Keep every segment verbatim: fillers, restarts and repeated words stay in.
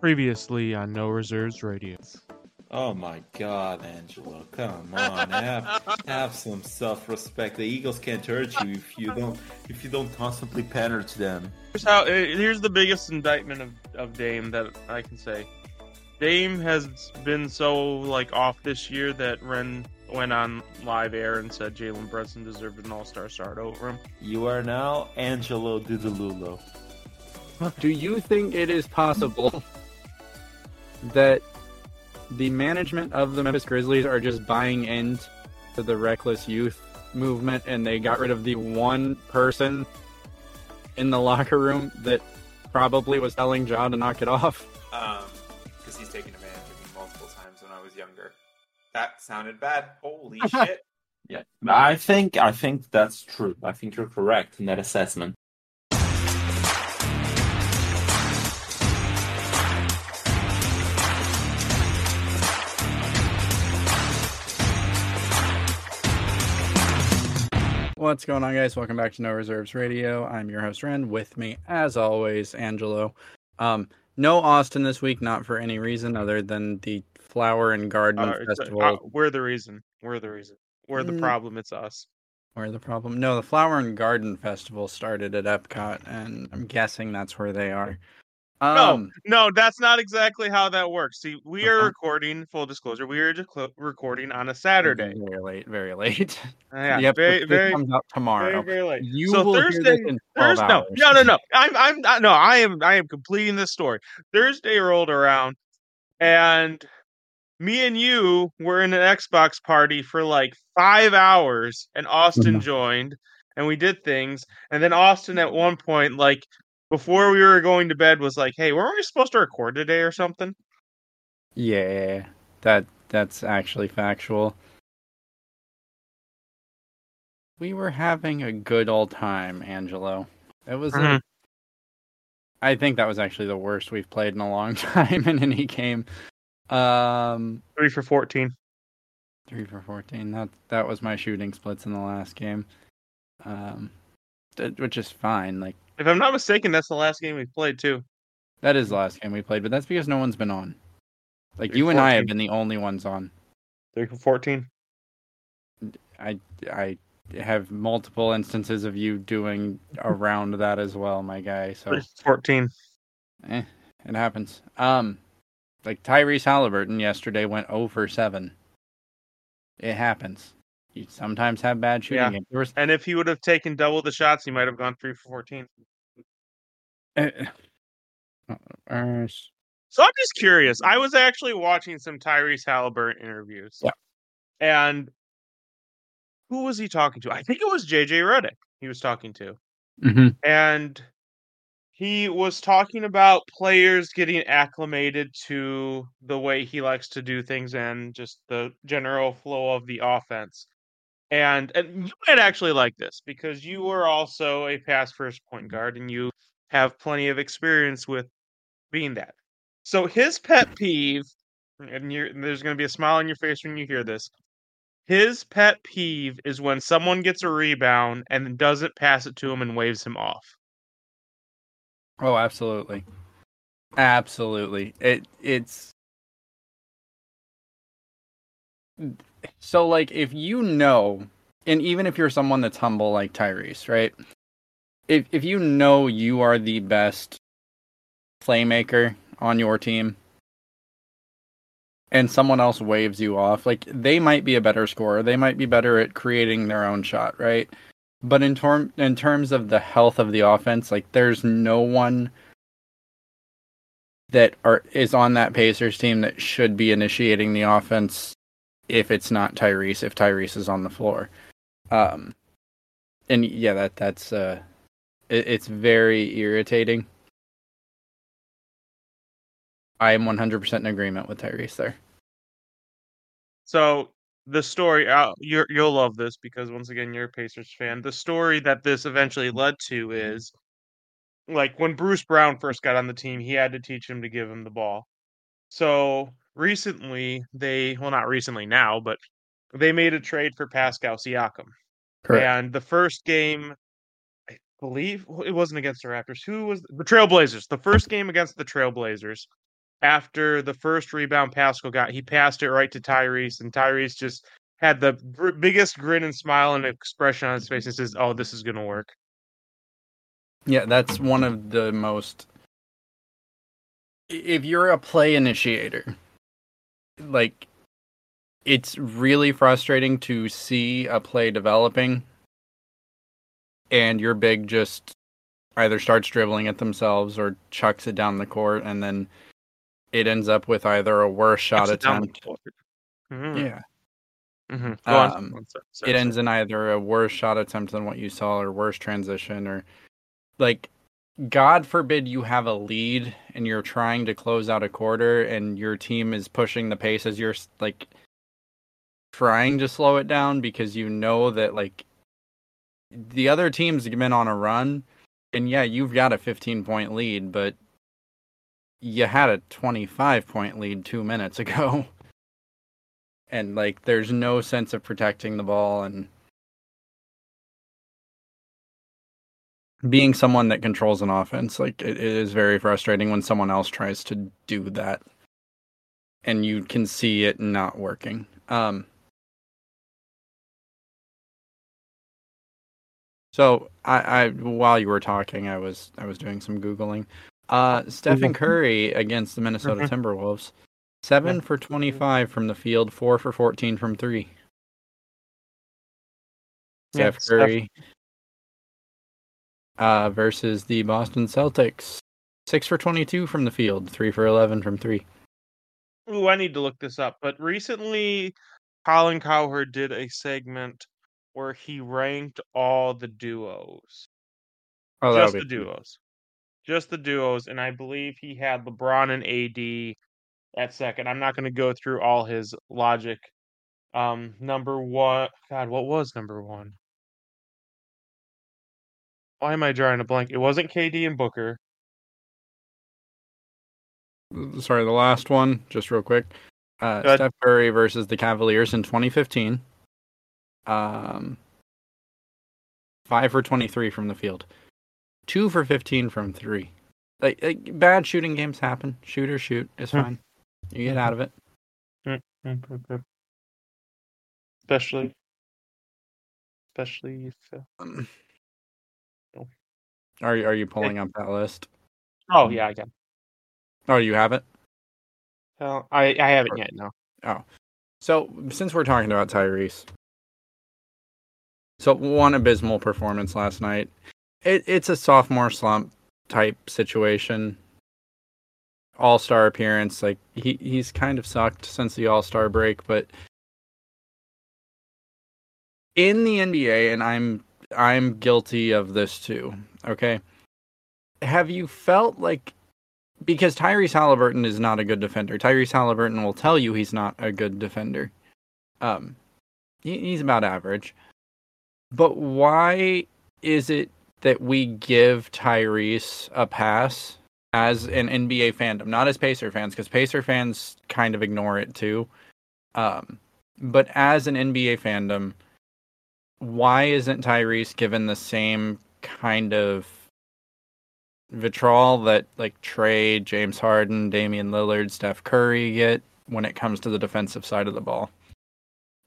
Previously on No Reserves Radio. Oh my God, Angelo, come on, have, have some self-respect. The Eagles can't hurt you if you don't if you don't constantly pander to them. Here's how. Here's the biggest indictment of, of Dame that I can say. Dame has been so like off this year that Ren went on live air and said Jaylen Brunson deserved an All-Star start over him. You are now Angelo Dudululo. Do you think it is possible that the management of the Memphis Grizzlies are just buying into the reckless youth movement, and they got rid of the one person in the locker room that probably was telling John to knock it off? Um, because he's taken advantage of me multiple times when I was younger. That sounded bad. Holy shit! Yeah, I think I think that's true. I think you're correct in that assessment. What's going on, guys? Welcome back to No Reserves Radio. I'm your host, Ren. With me, as always, Angelo. Um, no Austin this week, not for any reason other than the Flower and Garden uh, Festival. Uh, we're the reason. We're the reason. We're the mm. problem. It's us. We're the problem. No, the Flower and Garden Festival started at Epcot, and I'm guessing that's where they are. Um, no, no, that's not exactly how that works. See, we are recording, full disclosure, we are declo- recording on a Saturday. Very late, very late. Uh, yeah, yep, very, very, comes out tomorrow. Very, very late. You so will Thursday, hear this in Thursday no, no, no, no. I'm, I'm, I, no, I am, I am completing this story. Thursday rolled around, and me and you were in an Xbox party for like five hours, and Austin mm-hmm. joined, and we did things, and then Austin at one point, like, before we were going to bed, was like, hey, weren't we supposed to record today or something? Yeah, that that's actually factual. We were having a good old time, Angelo. It was. Mm-hmm. A, I think that was actually the worst we've played in a long time in any game. Um, three for fourteen. Three for fourteen. That that was my shooting splits in the last game, um, which is fine. Like. If I'm not mistaken, that's the last game we played, too. That is the last game we played, but that's because no one's been on. Like, you and I have been the only ones on. three for fourteen. I, I have multiple instances of you doing around that as well, my guy. So three for fourteen. Eh, it happens. Um, like, Tyrese Haliburton yesterday went zero for seven. It happens. You sometimes have bad shooting yeah. games. Was... And if he would have taken double the shots, he might have gone three for fourteen. Uh, uh, so I'm just curious. I was actually watching some Tyrese Haliburton interviews. Yeah. And who was he talking to? I think it was J J Redick he was talking to. Mm-hmm. And he was talking about players getting acclimated to the way he likes to do things and just the general flow of the offense. And, and you might actually like this because you were also a pass-first point guard and you have plenty of experience with being that. So his pet peeve, and you're, there's going to be a smile on your face when you hear this, his pet peeve is when someone gets a rebound and doesn't pass it to him and waves him off. Oh, absolutely. Absolutely. It It's... So, like, if you know, and even if you're someone that's humble like Tyrese, right? If if you know you are the best playmaker on your team and someone else waves you off, like, they might be a better scorer. They might be better at creating their own shot, right? But in, term, in terms of the health of the offense, like, there's no one that are, is on that Pacers team that should be initiating the offense if it's not Tyrese, if Tyrese is on the floor. Um, and, yeah, that that's uh, it, it's very irritating. I am one hundred percent in agreement with Tyrese there. So... The story, uh, you're, you'll love this because, once again, you're a Pacers fan. The story that this eventually led to is, like, when Bruce Brown first got on the team, he had to teach him to give him the ball. So recently, they, well, not recently now, but they made a trade for Pascal Siakam. Correct. And the first game, I believe, well, it wasn't against the Raptors. Who was the Trailblazers? The first game against the Trailblazers, after the first rebound Pascal got, he passed it right to Tyrese, and Tyrese just had the biggest grin and smile and expression on his face and says, oh, this is going to work. Yeah, that's one of the most... If you're a play initiator, like, it's really frustrating to see a play developing and your big just either starts dribbling at themselves or chucks it down the court, and then it ends up with either a worse shot attempt. Mm-hmm. Yeah. Mm-hmm. Go on. Um, One second. Sorry, it sorry. ends in either a worse shot attempt than what you saw or worse transition, or, like, God forbid you have a lead and you're trying to close out a quarter and your team is pushing the pace as you're, like, trying to slow it down because you know that, like, the other team's been on a run and, yeah, you've got a fifteen-point lead, but you had a twenty-five-point lead two minutes ago. And, like, there's no sense of protecting the ball, and being someone that controls an offense, like, it is very frustrating when someone else tries to do that and you can see it not working. Um, so I, I while you were talking, I was I was doing some Googling. Uh, Stephen Curry against the Minnesota Timberwolves, seven for twenty-five from the field, four for fourteen from three. Yeah, Steph Curry. Steph. Uh, versus the Boston Celtics, six for twenty-two from the field, three for eleven from three. Ooh, I need to look this up. But recently, Colin Cowherd did a segment where he ranked all the duos, oh, just the duos, cool. just the duos, and I believe he had LeBron and A D at second. I'm not going to go through all his logic. Um, number one, God, what was number one? Why am I drawing a blank? It wasn't K D and Booker. Sorry, the last one, just real quick. Uh, Steph Curry versus the Cavaliers in twenty fifteen. Um, five for twenty-three from the field, two for fifteen from three. Like, like bad shooting games happen. Shoot or shoot is fine. You get out of it, especially, especially if. Uh... Um, Are you, are you pulling up that list? Oh, yeah, I can. Oh, you have it? Well, I, I haven't or, yet, no. Oh. So, since we're talking about Tyrese. So, one abysmal performance last night. It, it's a sophomore slump type situation. All-star appearance. Like, he, he's kind of sucked since the all-star break, but... In the N B A, and I'm... I'm guilty of this too, okay? Have you felt like... Because Tyrese Haliburton is not a good defender. Tyrese Haliburton will tell you he's not a good defender. Um, he's about average. But why is it that we give Tyrese a pass as an N B A fandom? Not as Pacer fans, because Pacer fans kind of ignore it too. Um, but as an N B A fandom... Why isn't Tyrese given the same kind of vitriol that, like, Trey, James Harden, Damian Lillard, Steph Curry get when it comes to the defensive side of the ball?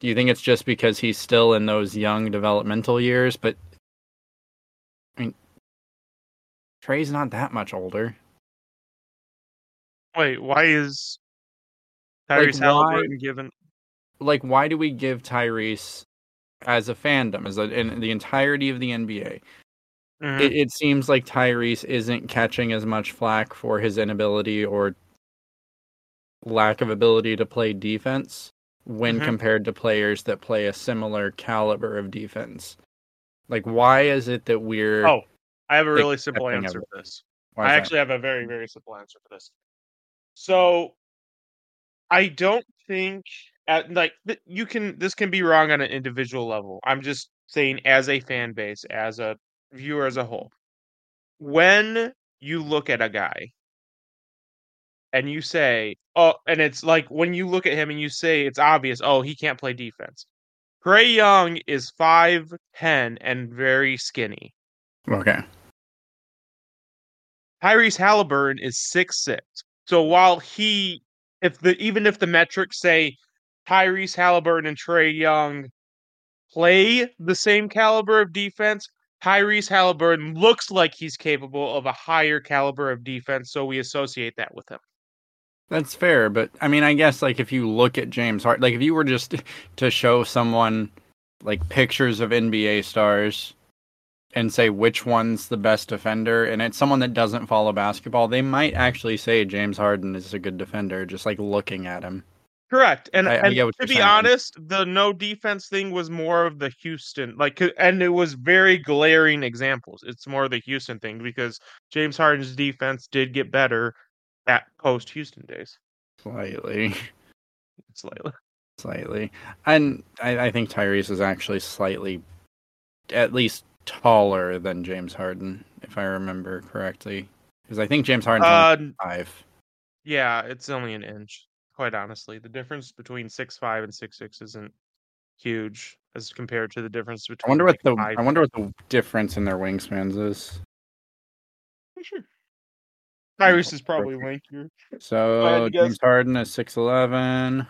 Do you think it's just because he's still in those young developmental years? But, I mean, Trey's not that much older. Wait, why is Tyrese Haliburton given... Like, why do we give Tyrese... as a fandom, as a, in the entirety of the N B A, mm-hmm. it, it seems like Tyrese isn't catching as much flack for his inability or lack of ability to play defense when mm-hmm. compared to players that play a similar caliber of defense. Like, why is it that we're... Oh, I have a really simple answer for this. I actually that? have a very, very simple answer for this. So, I don't think... At, like you can, this can be wrong on an individual level. I'm just saying, as a fan base, as a viewer, as a whole, when you look at a guy and you say, "Oh," and it's like when you look at him and you say, "It's obvious. Oh, he can't play defense." Trae Young is five ten and very skinny. Okay. Tyrese Haliburton is six six So while he, if the even if the metrics say Tyrese Haliburton and Trae Young play the same caliber of defense, Tyrese Haliburton looks like he's capable of a higher caliber of defense, so we associate that with him. That's fair, but I mean, I guess like if you look at James Harden, like if you were just to show someone like pictures of N B A stars and say which one's the best defender, and it's someone that doesn't follow basketball, they might actually say James Harden is a good defender, just like looking at him. Correct. And, I, and I to be saying. honest, the no defense thing was more of the Houston, like, and it was very glaring examples. It's more the Houston thing because James Harden's defense did get better at post Houston days. Slightly. Slightly. Slightly. And I, I think Tyrese is actually slightly, at least taller than James Harden, if I remember correctly. Because I think James Harden's uh, only five. Yeah, it's only an inch. Quite honestly, the difference between six five and six six isn't huge as compared to the difference between. I wonder what like, the five I wonder what the difference in their wingspans is. For sure, Tyrese is probably lankier. So James Harden is six eleven.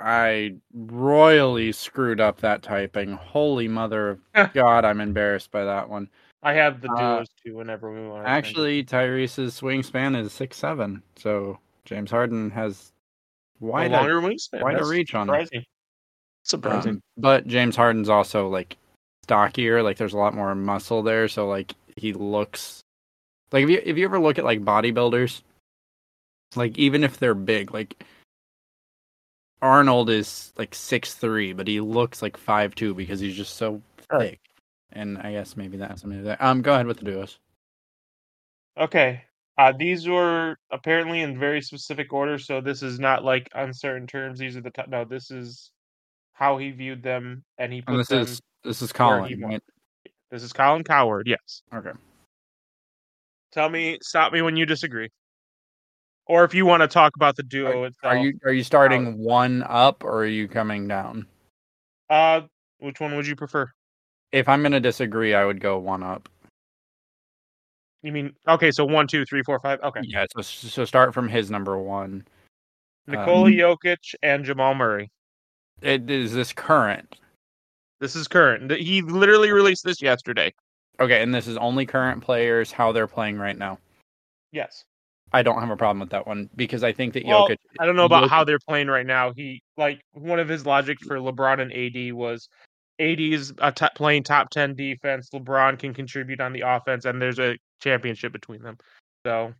I royally screwed up that typing. Holy mother of God! I'm embarrassed by that one. I have the duos uh, too. Whenever we want. Actually, Tyrese's wingspan is six seven, so James Harden has wide a longer a, wingspan, wide a reach on it. Surprising. Surprising. Um, but James Harden's also like stockier. Like there's a lot more muscle there, so like he looks like if you if you ever look at like bodybuilders, like even if they're big, like Arnold is like six three, but he looks like five two because he's just so thick. And I guess maybe that has something to do with that. Um, go ahead with the duos. Okay. Uh, these were apparently in very specific order, so this is not like uncertain terms. These are the t- no. This is how he viewed them, and he put and this them is this is Colin. Right? This is Colin Cowherd. Yes. Okay. Tell me, stop me when you disagree, or if you want to talk about the duo. Are, itself. Are you are you starting Colin. One up, or are you coming down? Uh, which one would you prefer? If I'm going to disagree, I would go one up. You mean, okay, so one, two, three, four, five? Okay. Yeah, so, so start from his number one. Nikola um, Jokic and Jamal Murray. It, is this current? This is current. He literally released this yesterday. Okay, and this is only current players, how they're playing right now. Yes. I don't have a problem with that one, because I think that well, Jokic... I don't know about Jokic, how they're playing right now. He, like, one of his logic for LeBron and A D was... A D is a t- playing top ten defense. LeBron can contribute on the offense, and there's a championship between them. So,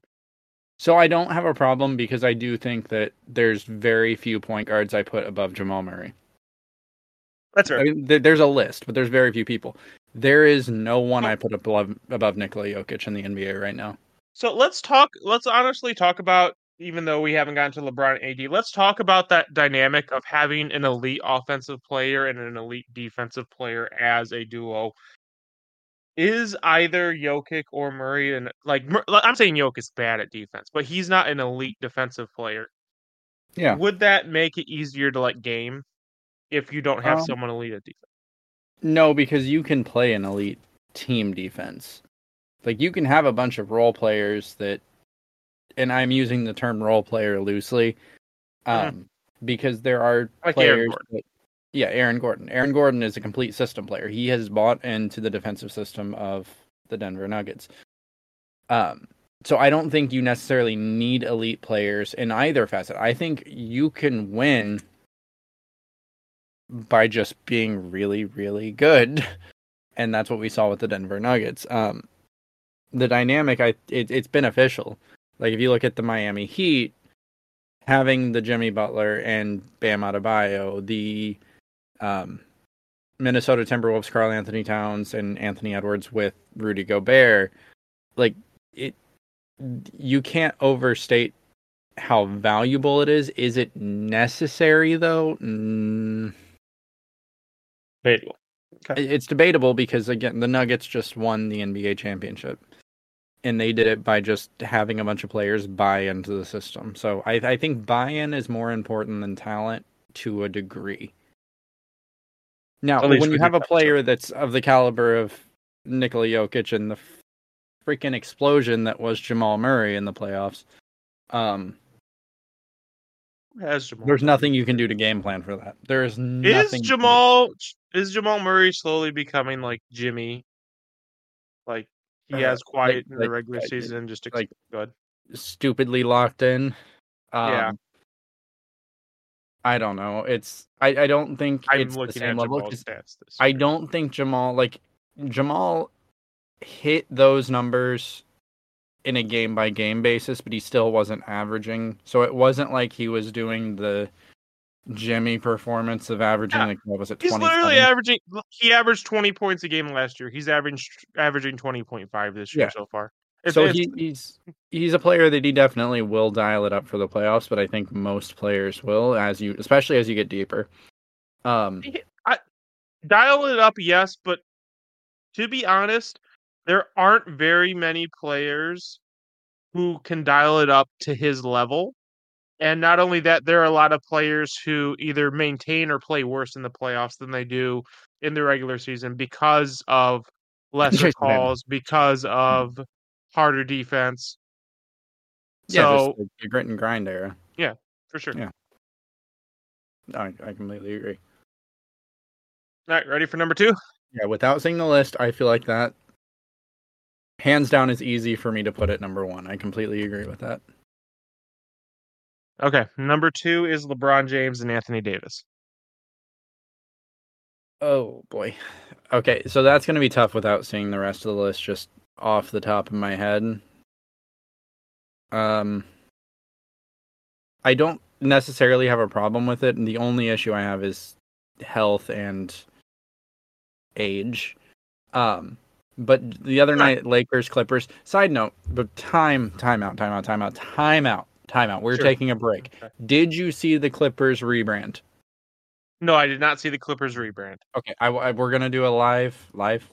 so I don't have a problem because I do think that there's very few point guards I put above Jamal Murray. That's right. I mean, th- there's a list, but there's very few people. There is no one I put above above Nikola Jokic in the N B A right now. So let's talk. Let's honestly talk about. Even though we haven't gotten to LeBron and A D, let's talk about that dynamic of having an elite offensive player and an elite defensive player as a duo. Is either Jokic or Murray, and like I'm saying Jokic's bad at defense, but he's not an elite defensive player. Yeah. Would that make it easier to like game if you don't have um, someone elite at defense? No, because you can play an elite team defense. Like you can have a bunch of role players that and I'm using the term role player loosely, um, yeah. because there are like players. Aaron that, yeah, Aaron Gordon. Aaron Gordon is a complete system player. He has bought into the defensive system of the Denver Nuggets. Um, so I don't think you necessarily need elite players in either facet. I think you can win by just being really, really good. And that's what we saw with the Denver Nuggets. Um, the dynamic, I it, it's beneficial. Like, if you look at the Miami Heat, having the Jimmy Butler and Bam Adebayo, the um, Minnesota Timberwolves, Karl Anthony Towns, and Anthony Edwards with Rudy Gobert, like, it, you can't overstate how valuable it is. Is it necessary, though? Mm. Debatable. Okay. It's debatable because, again, the Nuggets just won the N B A championship. And they did it by just having a bunch of players buy into the system. So I, I think buy-in is more important than talent to a degree. Now, when you have a player that's of the caliber of Nikola Jokic and the freaking explosion that was Jamal Murray in the playoffs. Um, Has Jamal there's Murray. nothing you can do to game plan for that. There is nothing. Is Jamal is Jamal Murray slowly becoming like Jimmy? Like he uh, has quiet like, in the like, regular like, season and just ex- like good. Stupidly locked in. Um, yeah. I don't know. It's I, I don't think I'm it's looking the same at level. Jamal's stats this I don't think Jamal like Jamal hit those numbers in a game by game basis, but he still wasn't averaging. So it wasn't like he was doing the Jimmy performance of averaging. Yeah. Like, what was it? He's literally averaging. He averaged twenty points a game last year. He's averaging averaging twenty point five this year yeah. so far. If so he, he's he's a player that he definitely will dial it up for the playoffs, but I think most players will, as you, especially as you get deeper. Um, I, dial it up, yes, but to be honest, there aren't very many players who can dial it up to his level, and not only that, there are a lot of players who either maintain or play worse in the playoffs than they do in the regular season because of lesser calls, because of harder defense. Yeah, so just the grit and grind era. Yeah, for sure. Yeah, I, I completely agree. All right, ready for number two? Yeah, without seeing the list, I feel like that, hands down, is easy for me to put at number one. I completely agree with that. Okay, number two is LeBron James and Anthony Davis. Oh, boy. Okay, so that's going to be tough without seeing the rest of the list, just off the top of my head. Um, I don't necessarily have a problem with it, and the only issue I have is health and age. Um, but the other night, Lakers, Clippers, side note, but time, time out, time out, time out, time out, time out. We're sure. taking a break. Okay. Did you see the Clippers rebrand? No, I did not see the Clippers rebrand. Okay. I, I we're going to do a live, live.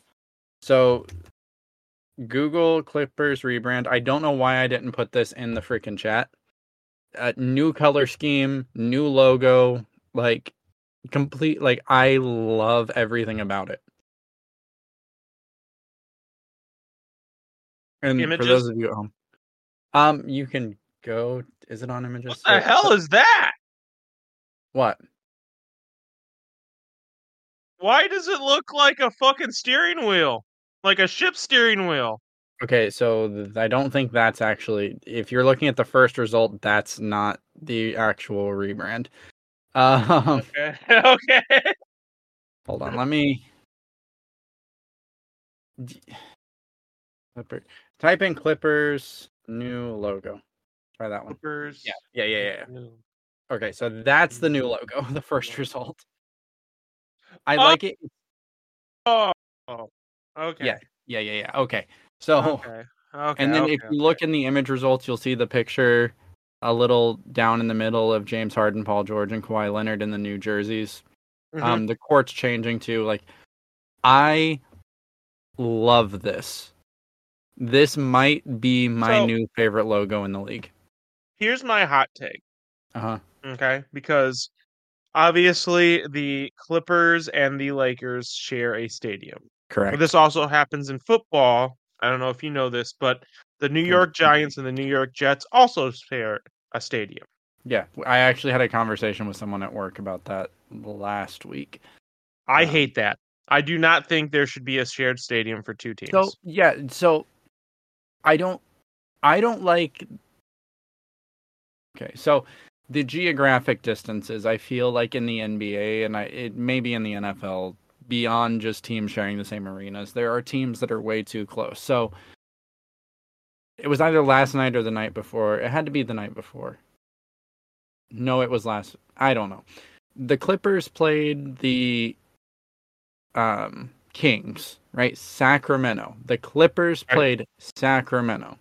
So Google Clippers rebrand. I don't know why I didn't put this in the freaking chat. Uh, new color scheme, new logo, like complete, like I love everything about it. And images? For those of you at home, um, you can go. Is it on images? What the hell is that? What? Why does it look like a fucking steering wheel? Like a ship steering wheel? Okay, so th- I don't think that's actually. If you're looking at the first result, that's not the actual rebrand. Um, okay. okay. Hold on. Let me. Type in Clippers new logo. Try that one. Clippers. Yeah, yeah, yeah, yeah. Okay, so that's the new logo. The first result. I oh. like it. Oh. oh, okay. Yeah, yeah, yeah, yeah. Okay, so okay, okay. and then okay. if you look in the image results, you'll see the picture a little down in the middle of James Harden, Paul George, and Kawhi Leonard in the new jerseys. Mm-hmm. Um, the court's changing too. Like, I love this. This might be my so, new favorite logo in the league. Here's my hot take. Uh-huh. Okay? Because obviously the Clippers and the Lakers share a stadium. Correct. But this also happens in football. I don't know if you know this, but the New York Giants and the New York Jets also share a stadium. Yeah. I actually had a conversation with someone at work about that last week. I um, hate that. I do not think there should be a shared stadium for two teams. So, yeah, so I don't, I don't like. Okay, so the geographic distances, I feel like in the N B A and I, it may be in the N F L, beyond just teams sharing the same arenas, there are teams that are way too close. So it was either last night or the night before. It had to be the night before. No, it was last. I don't know. The Clippers played the um, Kings, right? Sacramento. The Clippers played Sacramento.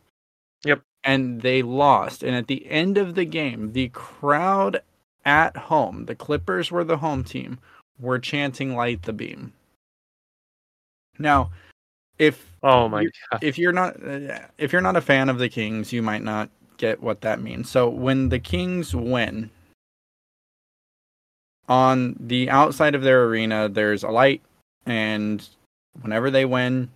Yep. And they lost. And at the end of the game, the crowd at home, the Clippers were the home team, were chanting "Light the Beam." Now, if oh my God. if you're not if you're not a fan of the Kings, you might not get what that means. So when the Kings win, on the outside of their arena, there's a light, and whenever they win,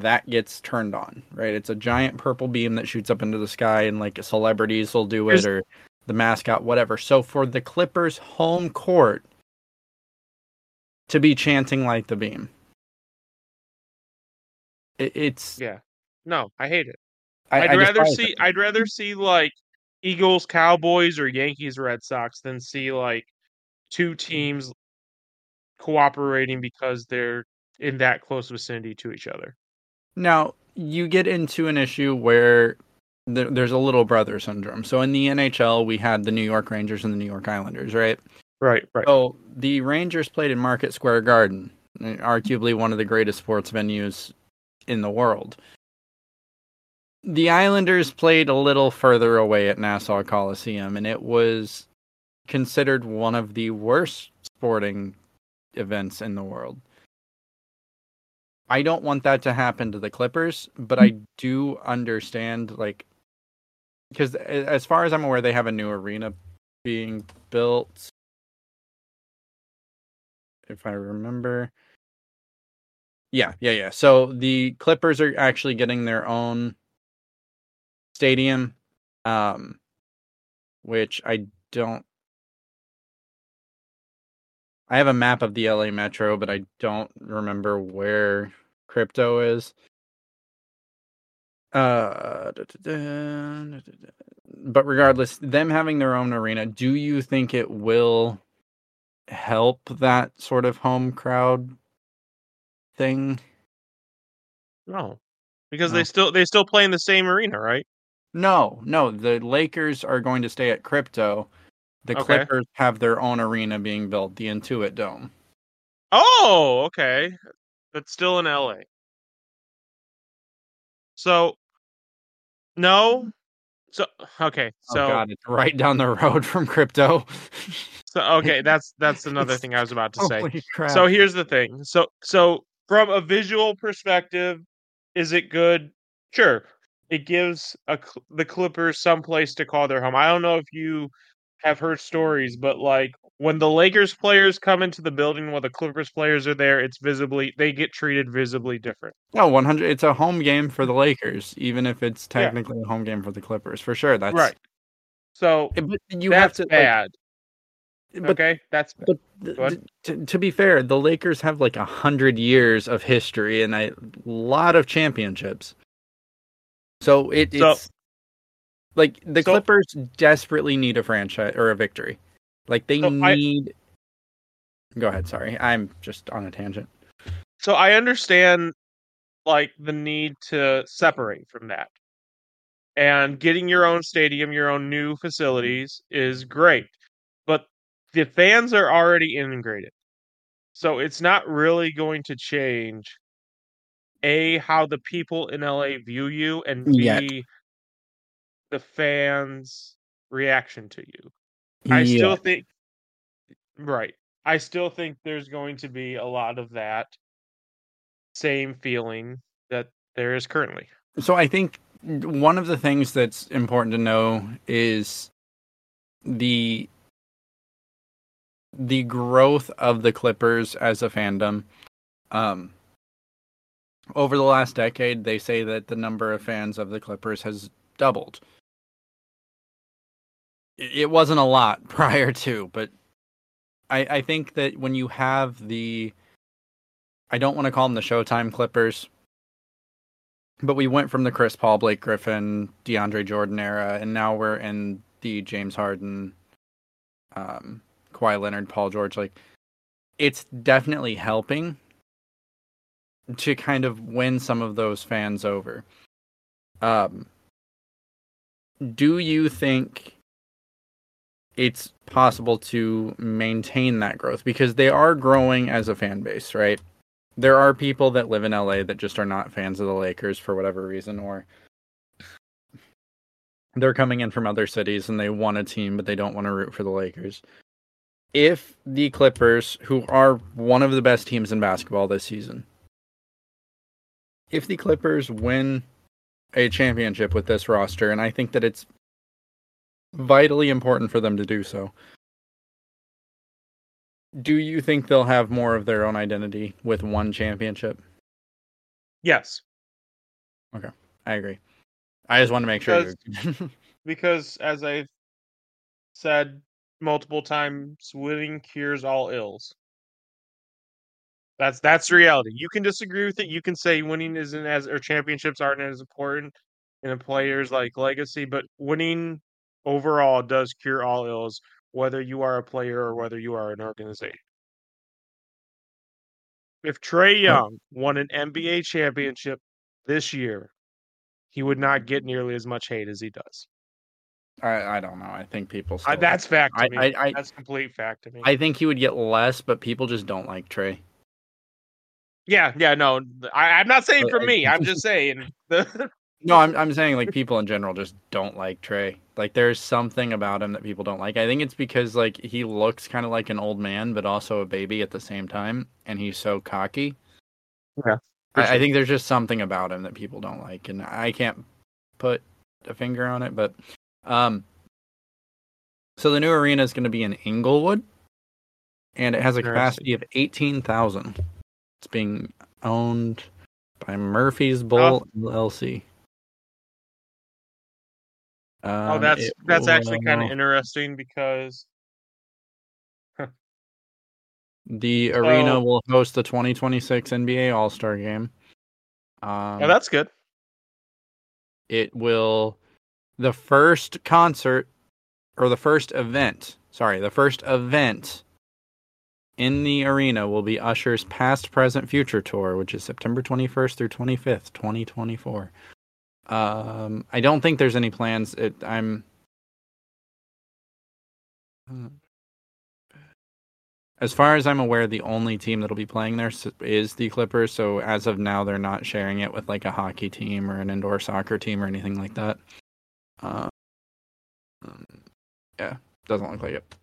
that gets turned on, right? It's a giant purple beam that shoots up into the sky, and like celebrities will do it, or the mascot, whatever. So for the Clippers home court to be chanting "Light the Beam," it, it's yeah. No, I hate it. I, I'd I rather see. It. I'd rather see like Eagles, Cowboys, or Yankees, Red Sox than see like two teams cooperating because they're in that close vicinity to each other. Now, you get into an issue where th- there's a little brother syndrome. So in the N H L, we had the New York Rangers and the New York Islanders, right? Right, right. So the Rangers played in Market Square Garden, arguably one of the greatest sports venues in the world. The Islanders played a little further away at Nassau Coliseum, and it was considered one of the worst sporting events in the world. I don't want that to happen to the Clippers, but I do understand, like, because as far as I'm aware, they have a new arena being built, if I remember. Yeah, yeah, yeah. So the Clippers are actually getting their own stadium, um, which I don't. I have a map of the L A Metro, but I don't remember where Crypto is. Uh, da, da, da, da, da. But regardless, them having their own arena, do you think it will help that sort of home crowd thing? No, because no. they still they still play in the same arena, right? No, no, the Lakers are going to stay at Crypto. The okay. Clippers have their own arena being built, the Intuit Dome. Oh, okay. That's still in L A. So, no. So, okay. So, oh God, it's right down the road from Crypto. So, okay, that's that's another thing I was about to say. Crap. So here's the thing. So, so from a visual perspective, is it good? Sure. It gives a, the Clippers some place to call their home. I don't know if you have heard stories, but like when the Lakers players come into the building while the Clippers players are there, it's visibly, they get treated visibly different. No, one hundred It's a home game for the Lakers, even if it's technically yeah. a home game for the Clippers, for sure. That's right. So but you that's have to bad. Like, but, okay. That's bad. But to, to be fair, the Lakers have like a hundred years of history and a lot of championships. So it, so, it's, Like, the so, Clippers desperately need a franchise or a victory. Like, they so need... I... Go ahead, sorry. I'm just on a tangent. So I understand, like, the need to separate from that. And getting your own stadium, your own new facilities is great. But the fans are already integrated. So it's not really going to change, A, how the people in L A view you, and B... Yet. The fans' reaction to you. I yeah. still think, right. I still think there's going to be a lot of that same feeling that there is currently. So I think one of the things that's important to know is the the growth of the Clippers as a fandom. Um, over the last decade, they say that the number of fans of the Clippers has doubled. It wasn't a lot prior to, but I, I think that when you have the, I don't want to call them the Showtime Clippers, but we went from the Chris Paul, Blake Griffin, DeAndre Jordan era, and now we're in the James Harden, um, Kawhi Leonard, Paul George. Like, it's definitely helping to kind of win some of those fans over. Um, do you think it's possible to maintain that growth? Because they are growing as a fan base, right? There are people that live in L A that just are not fans of the Lakers for whatever reason, or they're coming in from other cities and they want a team, but they don't want to root for the Lakers. If the Clippers, who are one of the best teams in basketball this season, if the Clippers win a championship with this roster, and I think that it's vitally important for them to do so, do you think they'll have more of their own identity with one championship? Yes. Okay, I agree. I just want to make sure. Because, because as I've said multiple times, winning cures all ills. That's that's the reality. You can disagree with it. You can say winning isn't as, or championships aren't as important in a player's like legacy, but winning overall does cure all ills, whether you are a player or whether you are an organization. If Trae Young won an N B A championship this year, he would not get nearly as much hate as he does. I, I don't know. I think people still I, that's fact to I, me. I, I, that's complete fact to me. I think he would get less, but people just don't like Trae. Yeah, yeah, no. I, I'm not saying for me. I'm just saying. The... No, I'm I'm saying like people in general just don't like Trae. Like there's something about him that people don't like. I think it's because like he looks kind of like an old man, but also a baby at the same time, and he's so cocky. Yeah, I, sure. I think there's just something about him that people don't like, and I can't put a finger on it. But um, so the new arena is going to be in Inglewood, and it has a capacity of eighteen thousand. It's being owned by Murphy's Bull oh. L L C. Um, oh, that's that's will, actually kind of interesting because huh. the so, arena will host the twenty twenty-six N B A All-Star Game. Um, yeah, that's good. It will the first concert or the first event. Sorry, the first event. In the arena will be Usher's Past, Present, Future Tour, which is September twenty-first through twenty-fifth, twenty twenty-four. Um, I don't think there's any plans. It, I'm as far as I'm aware, the only team that'll be playing there is the Clippers. So as of now, they're not sharing it with like a hockey team or an indoor soccer team or anything like that. Um, yeah, doesn't look like it.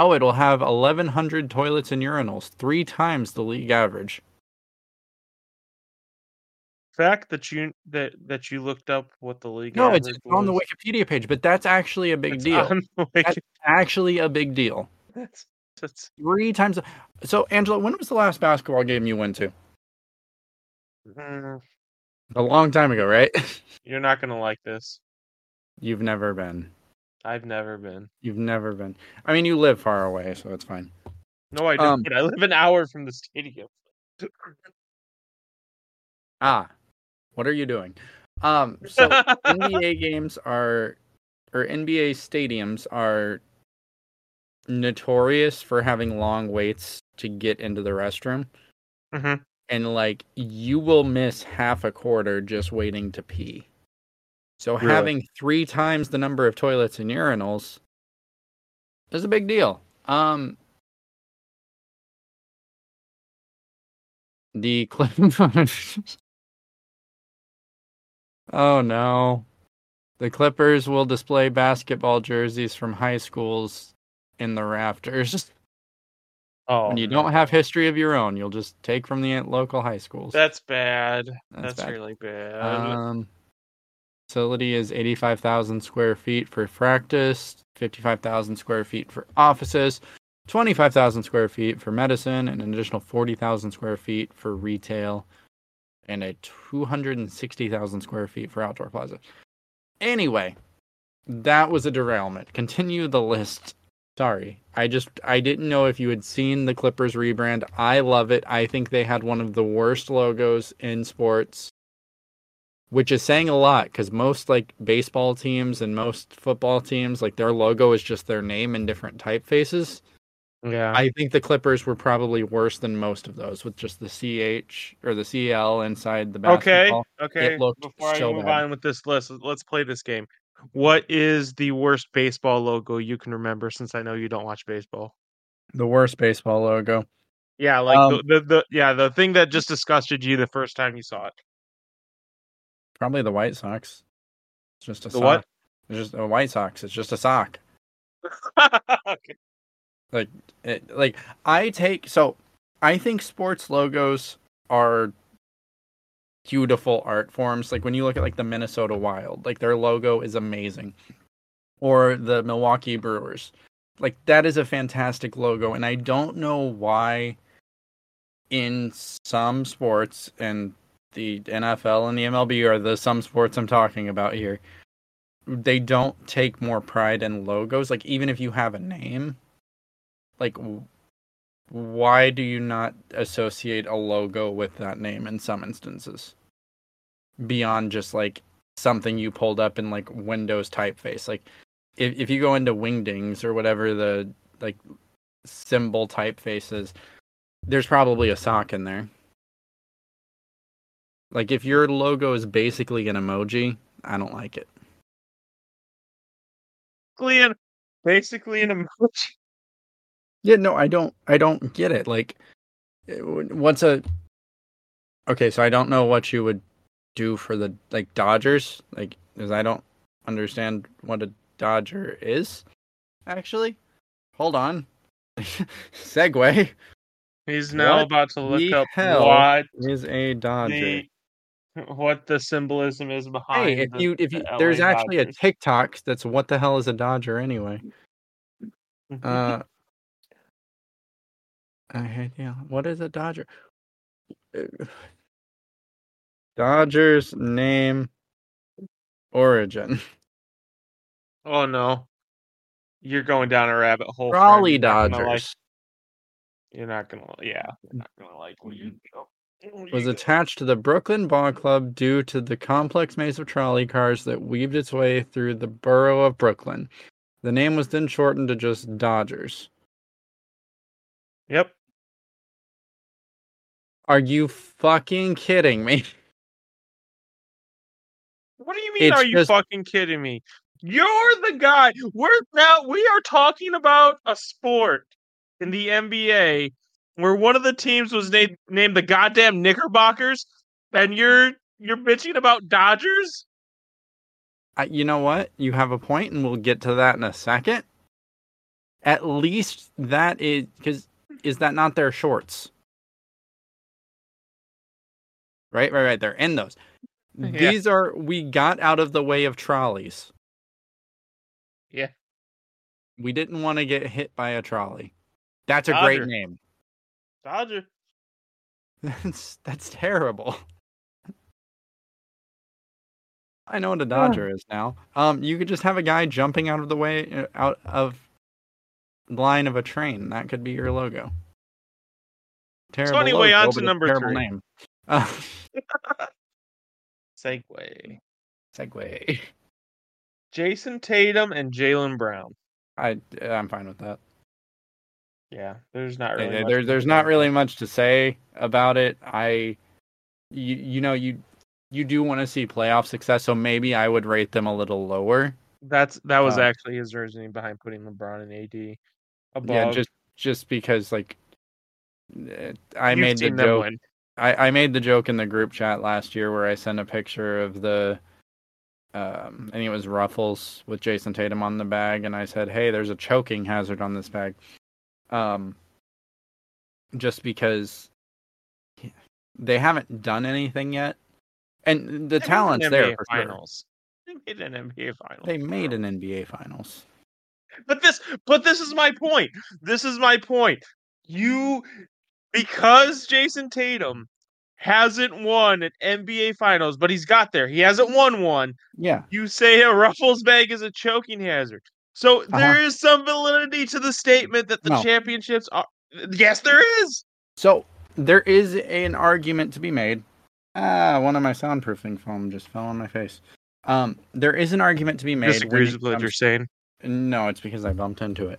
Oh, it'll have eleven hundred toilets and urinals, three times the league average. The fact that you that, that you looked up what the league no, average No, it's was. On the Wikipedia page, but that's actually a big it's deal. That's actually a big deal. That's, that's... Three times. So, Angela, when was the last basketball game you went to? Mm. A long time ago, right? You're not going to like this. You've never been. I've never been. You've never been. I mean, you live far away, so it's fine. No, I don't. Um, but I live an hour from the stadium. Ah, what are you doing? Um, so N B A games are, or N B A stadiums are notorious for having long waits to get into the restroom. Mm-hmm. And, like, you will miss half a quarter just waiting to pee. So really? Having three times the number of toilets and urinals is a big deal. Um, the Clippers... oh, no. The Clippers will display basketball jerseys from high schools in the rafters. Oh, and you no. don't have history of your own. You'll just take from the local high schools. That's bad. That's, That's bad. really bad. Um... Facility is eighty-five thousand square feet for practice, fifty-five thousand square feet for offices, twenty-five thousand square feet for medicine, and an additional forty thousand square feet for retail, and a two hundred sixty thousand square feet for outdoor plaza. Anyway, that was a derailment. Continue the list. Sorry. I just, I didn't know if you had seen the Clippers rebrand. I love it. I think they had one of the worst logos in sports. Which is saying a lot, because most, like, baseball teams and most football teams, like, their logo is just their name in different typefaces. Yeah. I think the Clippers were probably worse than most of those, with just the C H or the C L inside the basketball. Okay, okay. It looked Before so I move bad. on with this list, let's play this game. What is the worst baseball logo you can remember, since I know you don't watch baseball? The worst baseball logo? Yeah, like, um, the, the, the yeah the thing that just disgusted you the first time you saw it. Probably the White Sox. It's just a the sock. What? It's just a White Sox. It's just a sock. Okay. Like, it, like I take so I think sports logos are beautiful art forms. Like when you look at like the Minnesota Wild, like their logo is amazing, or the Milwaukee Brewers, like that is a fantastic logo. And I don't know why in some sports, and the N F L and the M L B are the some sports I'm talking about here, they don't take more pride in logos. Like, even if you have a name, like, why do you not associate a logo with that name in some instances? Beyond just, like, something you pulled up in, like, Windows typeface. Like, if if you go into Wingdings or whatever the, like, symbol typeface is, there's probably a sock in there. Like, if your logo is basically an emoji, I don't like it. Basically an, basically an emoji? Yeah, no, I don't, I don't get it. Like, what's a... Okay, so I don't know what you would do for the, like, Dodgers. Like, because I don't understand what a Dodger is, actually. Hold on. Segue. He's now what about to look up what is a Dodger. The, what the symbolism is behind. Hey, if the, you if you, the there's L A actually Dodgers. A TikTok that's what the hell is a Dodger anyway. Uh, I had yeah. What is a Dodger? Dodger's name origin. Oh no, you're going down a rabbit hole. Raleigh Dodgers. You're not gonna, yeah. You're not gonna like what you know. Was attached to the Brooklyn Ball Club due to the complex maze of trolley cars that weaved its way through the borough of Brooklyn. The name was then shortened to just Dodgers. Yep. Are you fucking kidding me? What do you mean? It's are you just... fucking kidding me? You're the guy. We're now. We are talking about a sport. In the N B A, where one of the teams was named named the goddamn Knickerbockers, and you're you're bitching about Dodgers? Uh, you know what? You have a point, and we'll get to that in a second. At least that is because is that not their shorts? Right, right, right. They're in those. Yeah. These are we got out of the way of trolleys. Yeah, we didn't want to get hit by a trolley. That's a Dodger. Great name. Dodger. That's that's terrible. I know what a Dodger yeah. is now. Um, you could just have a guy jumping out of the way, out of line of a train. That could be your logo. Terrible. So anyway, logo, on to number terrible three. Name. Uh, Segway. Segway. Jayson Tatum and Jaylen Brown. I I'm fine with that. Yeah, there's not really. Yeah, much there, there's not really much to say about it. I, you, you know, you, you do want to see playoff success, so maybe I would rate them a little lower. That's that was uh, actually his reasoning behind putting LeBron and A D above. Yeah, just just because like, I You've made the joke. I, I made the joke in the group chat last year where I sent a picture of the, um, and it was Ruffles with Jayson Tatum on the bag, and I said, "Hey, there's a choking hazard on this bag." Um, just because they haven't done anything yet, and the they talent's there for finals. Sure. They made an N B A finals. They made an N B A finals. But this, but this is my point. This is my point. You, because Jayson Tatum hasn't won an N B A finals, but he's got there. He hasn't won one. Yeah. You say a Ruffles bag is a choking hazard. So there uh-huh. is some validity to the statement that the no. championships are... Yes, there is! So there is an argument to be made. Ah, one of my soundproofing foam just fell on my face. Um, there is an argument to be made... Disagrees with what you're saying? No, it's because I bumped into it.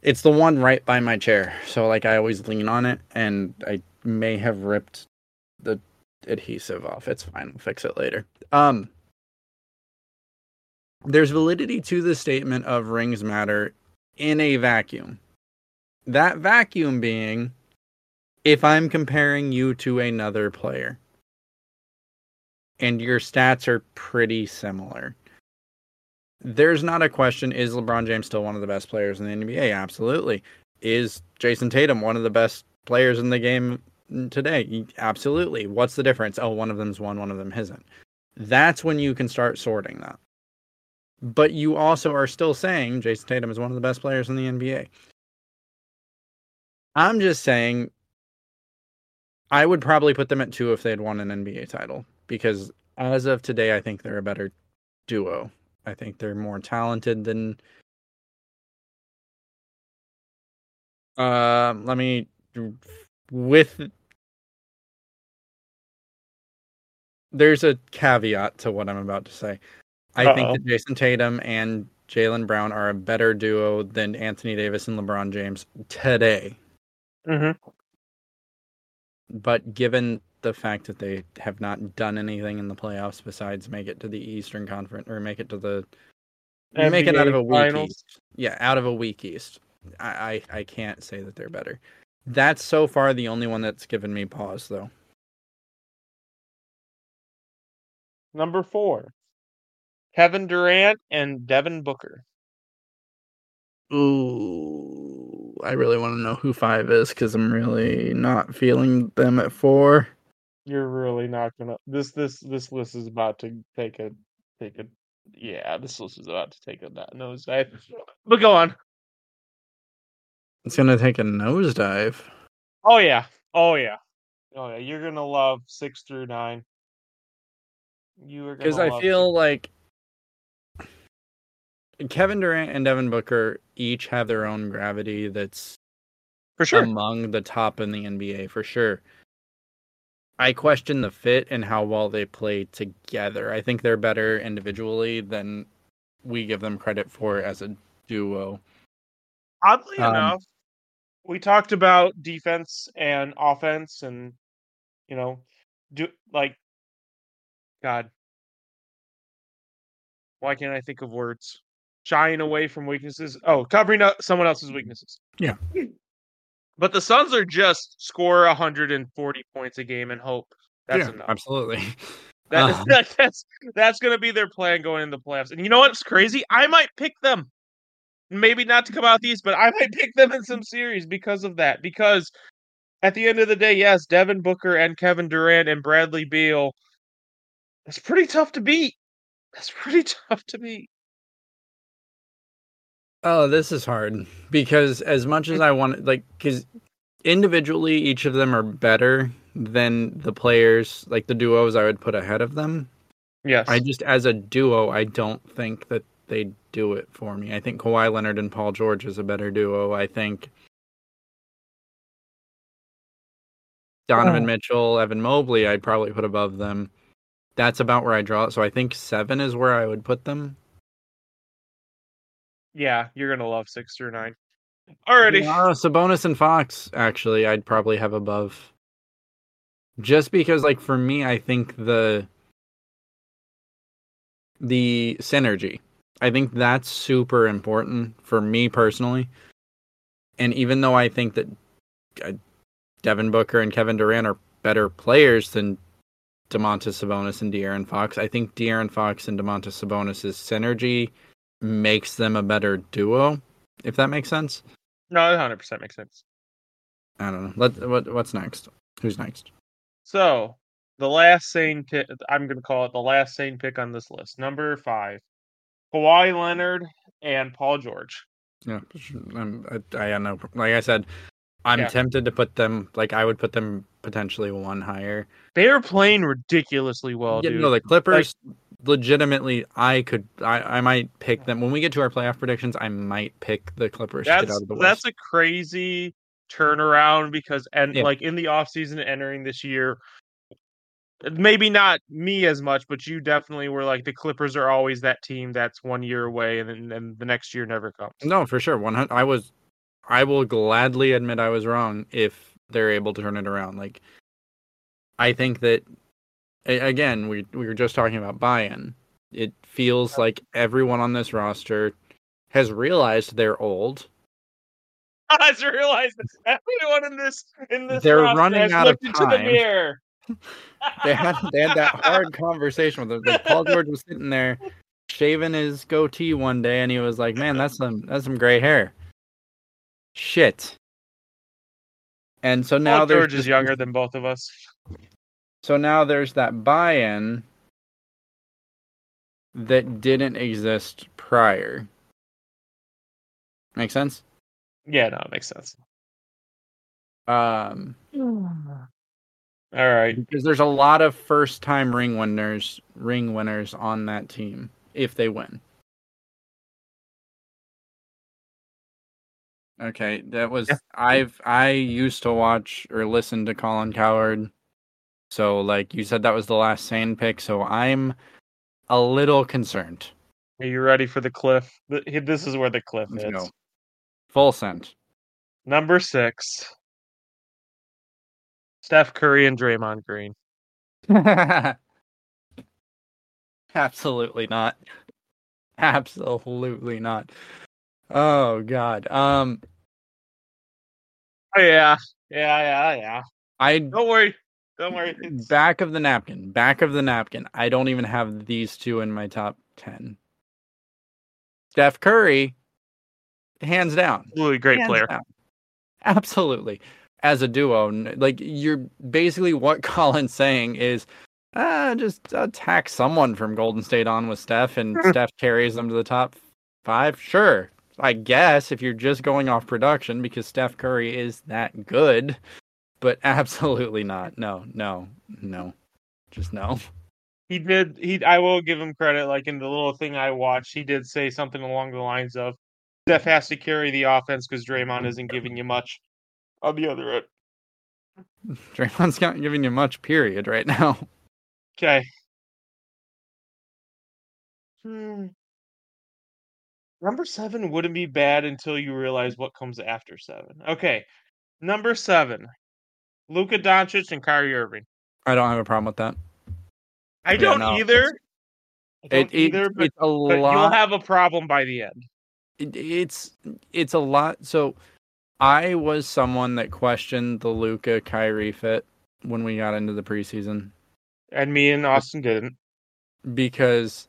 It's the one right by my chair. So, like, I always lean on it, and I may have ripped the adhesive off. It's fine. We'll fix it later. Um... There's validity to the statement of rings matter in a vacuum. That vacuum being, if I'm comparing you to another player, and your stats are pretty similar, there's not a question, is LeBron James still one of the best players in the N B A? Absolutely. Is Jayson Tatum one of the best players in the game today? Absolutely. What's the difference? Oh, one of them's one, one of them isn't. That's when you can start sorting that. But you also are still saying Jayson Tatum is one of the best players in the N B A. I'm just saying I would probably put them at two if they had won an N B A title, because as of today, I think they're a better duo. I think they're more talented than... Uh, let me... With... There's a caveat to what I'm about to say. I Uh-oh. think that Jayson Tatum and Jaylen Brown are a better duo than Anthony Davis and LeBron James today. Mm-hmm. But given the fact that they have not done anything in the playoffs besides make it to the Eastern Conference or make it to the N B A make it out of a weak finals. East. Yeah, out of a weak East. I, I, I can't say that they're better. That's so far the only one that's given me pause, though. Number four, Kevin Durant and Devin Booker. Ooh, I really want to know who five is because I'm really not feeling them at four. You're really not gonna. This this this list is about to take a take a. Yeah, this list is about to take a nosedive. But go on. It's gonna take a nosedive. Oh yeah! Oh yeah! Oh yeah! You're gonna love six through nine. You are gonna because I feel them. like. Kevin Durant and Devin Booker each have their own gravity that's for sure among the top in the N B A, for sure. I question the fit and how well they play together. I think they're better individually than we give them credit for as a duo. Oddly um, enough, we talked about defense and offense and, you know, do like, God, why can't I think of words? Shying away from weaknesses. Oh, covering up someone else's weaknesses. Yeah. But the Suns are just score one hundred forty points a game and hope. That's yeah, enough. Absolutely. That is, uh, that, that's that's going to be their plan going into the playoffs. And you know what's crazy? I might pick them. Maybe not to come out these, but I might pick them in some series because of that. Because at the end of the day, yes, Devin Booker and Kevin Durant and Bradley Beal, that's pretty tough to beat. That's pretty tough to beat. Oh, this is hard because as much as I want, like, because individually each of them are better than the players, like the duos I would put ahead of them. Yes. I just, as a duo, I don't think that they do it for me. I think Kawhi Leonard and Paul George is a better duo. I think Donovan oh. Mitchell, Evan Mobley, I'd probably put above them. That's about where I draw it. So I think seven is where I would put them. Yeah, you're going to love six through nine. Alrighty. Yeah, Sabonis and Fox, actually, I'd probably have above. Just because, like, for me, I think the the synergy. I think that's super important for me personally. And even though I think that Devin Booker and Kevin Durant are better players than Domantas Sabonis and De'Aaron Fox, I think De'Aaron Fox and Domantas Sabonis' synergy makes them a better duo, if that makes sense. No, one hundred percent makes sense. I don't know. Let what what's next? Who's next? So the last sane pick, I'm going to call it the last sane pick on this list. Number five, Kawhi Leonard and Paul George. Yeah, I'm, I, I know. Like I said, I'm yeah. tempted to put them. Like I would put them potentially one higher. They are playing ridiculously well. Yeah, dude. No, the Clippers. Like, legitimately, I could, I, I might pick them when we get to our playoff predictions. I might pick the Clippers. That's, to get out of the West. That's a crazy turnaround because, and yeah. like in the offseason, entering this year, maybe not me as much, but you definitely were like the Clippers are always that team that's one year away, and then and the next year never comes. No, for sure. One hundred. I was, I will gladly admit I was wrong if they're able to turn it around. Like, I think that. Again, we we were just talking about buy-in. It feels like everyone on this roster has realized they're old. Has realized that everyone in this in this they're roster running has out looked of time. Into the mirror. they had they had that hard conversation with them. Like Paul George was sitting there shaving his goatee one day, and he was like, "Man, that's some that's some gray hair." Shit. And so now Paul George is younger than both of us. So now there's that buy-in that didn't exist prior. Make sense? Yeah, no, it makes sense. Um, All right. Because there's a lot of first-time ring winners, ring winners on that team if they win. Okay, that was yeah. I've I used to watch or listen to Colin Cowherd. So like you said, that was the last Sand pick, so I'm a little concerned. Are you ready for the cliff? This is where the cliff is. No. Full send. Number six. Steph Curry and Draymond Green. Absolutely not. Absolutely not. Oh God. Um. Oh, yeah. Yeah. Yeah. Yeah. I don't worry. Don't worry. It's... Back of the napkin. Back of the napkin. I don't even have these two in my top ten. Steph Curry, hands down. Absolutely great hands player. Down. Absolutely. As a duo, like you're basically what Colin's saying is, ah, just attack someone from Golden State on with Steph, and Steph carries them to the top five. Sure, I guess if you're just going off production because Steph Curry is that good, but absolutely not. No, no, no, just no. He did. He. I will give him credit. Like in the little thing I watched, he did say something along the lines of, Steph has to carry the offense because Draymond isn't giving you much. On the other end. Draymond's not giving you much period right now. Okay. Hmm. Number seven wouldn't be bad until you realize what comes after seven. Okay. Number seven. Luka Doncic and Kyrie Irving. I don't have a problem with that. I, I don't, don't either. I don't it, either, it, but, it's a but lot... you'll have a problem by the end. It, it's It's a lot. So... I was someone that questioned the Luka Kyrie fit when we got into the preseason. And me and Austin didn't. Because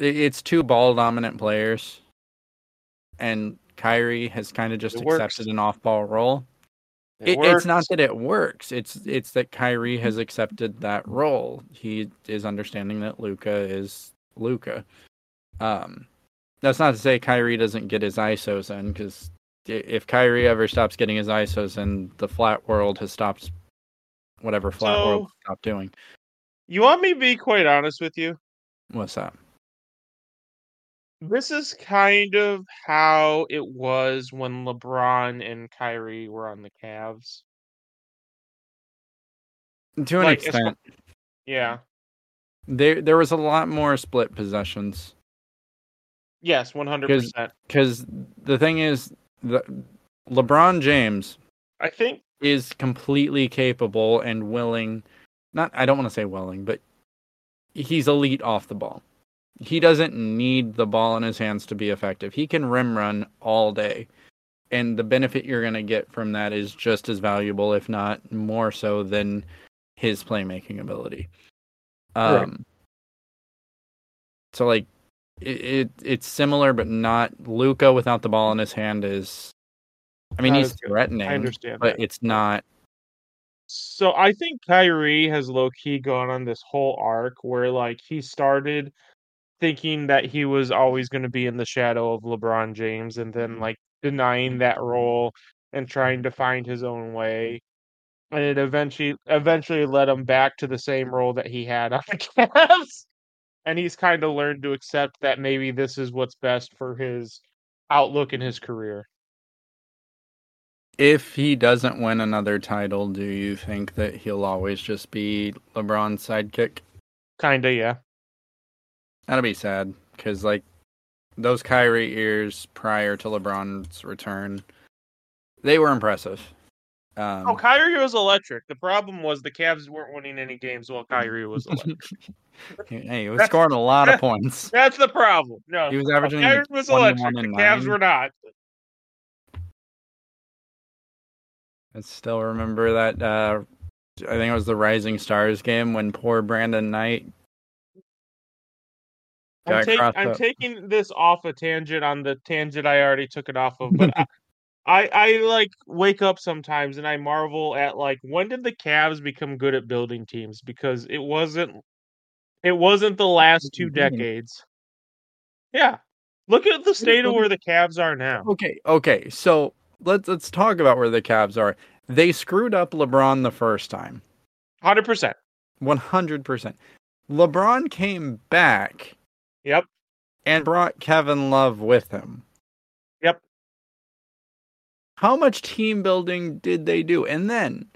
it's two ball dominant players. And Kyrie has kind of just it accepted works. an off ball role. It it, it's not that it works. It's it's that Kyrie has accepted that role. He is understanding that Luka is Luka. Um, that's not to say Kyrie doesn't get his I S Os in, because if Kyrie ever stops getting his I S Os and the flat world has stopped whatever flat so, world stopped doing. You want me to be quite honest with you? What's up? This is kind of how it was when LeBron and Kyrie were on the Cavs. To an like, extent. Yeah. There there was a lot more split possessions. Yes, one hundred percent. Because the thing is, The, LeBron James, I think, is completely capable and willing. Not, I don't want to say willing, but he's elite off the ball. He doesn't need the ball in his hands to be effective. He can rim run all day, and the benefit you're going to get from that is just as valuable, if not more so, than his playmaking ability. Um, right. So, like. It, it it's similar, but not. Luka without the ball in his hand is. I mean, he's threatening. I understand, but that. It's not. So I think Kyrie has low key gone on this whole arc where, like, he started thinking that he was always going to be in the shadow of LeBron James, and then like denying that role and trying to find his own way, and it eventually eventually led him back to the same role that he had on the Cavs. And he's kind of learned to accept that maybe this is what's best for his outlook in his career. If he doesn't win another title, do you think that he'll always just be LeBron's sidekick? Kinda, yeah. That'll be sad, because like those Kyrie years prior to LeBron's return, they were impressive. Um, oh, Kyrie was electric. The problem was the Cavs weren't winning any games while Kyrie was electric. Hey, he was that's, scoring a lot of points. That's the problem. No, he was averaging. Kyrie was electric. The Cavs were not. I still remember that. Uh, I think it was the Rising Stars game when poor Brandon Knight. I'm, take, I'm taking this off a tangent on the tangent I already took it off of, but. I, I, I, like, wake up sometimes and I marvel at, like, when did the Cavs become good at building teams? Because it wasn't it wasn't the last two decades. Yeah. Look at the state of where the Cavs are now. Okay, okay. So, let's, let's talk about where the Cavs are. They screwed up LeBron the first time. one hundred percent. one hundred percent. LeBron came back. Yep. And brought Kevin Love with him. Yep. How much team building did they do? And then...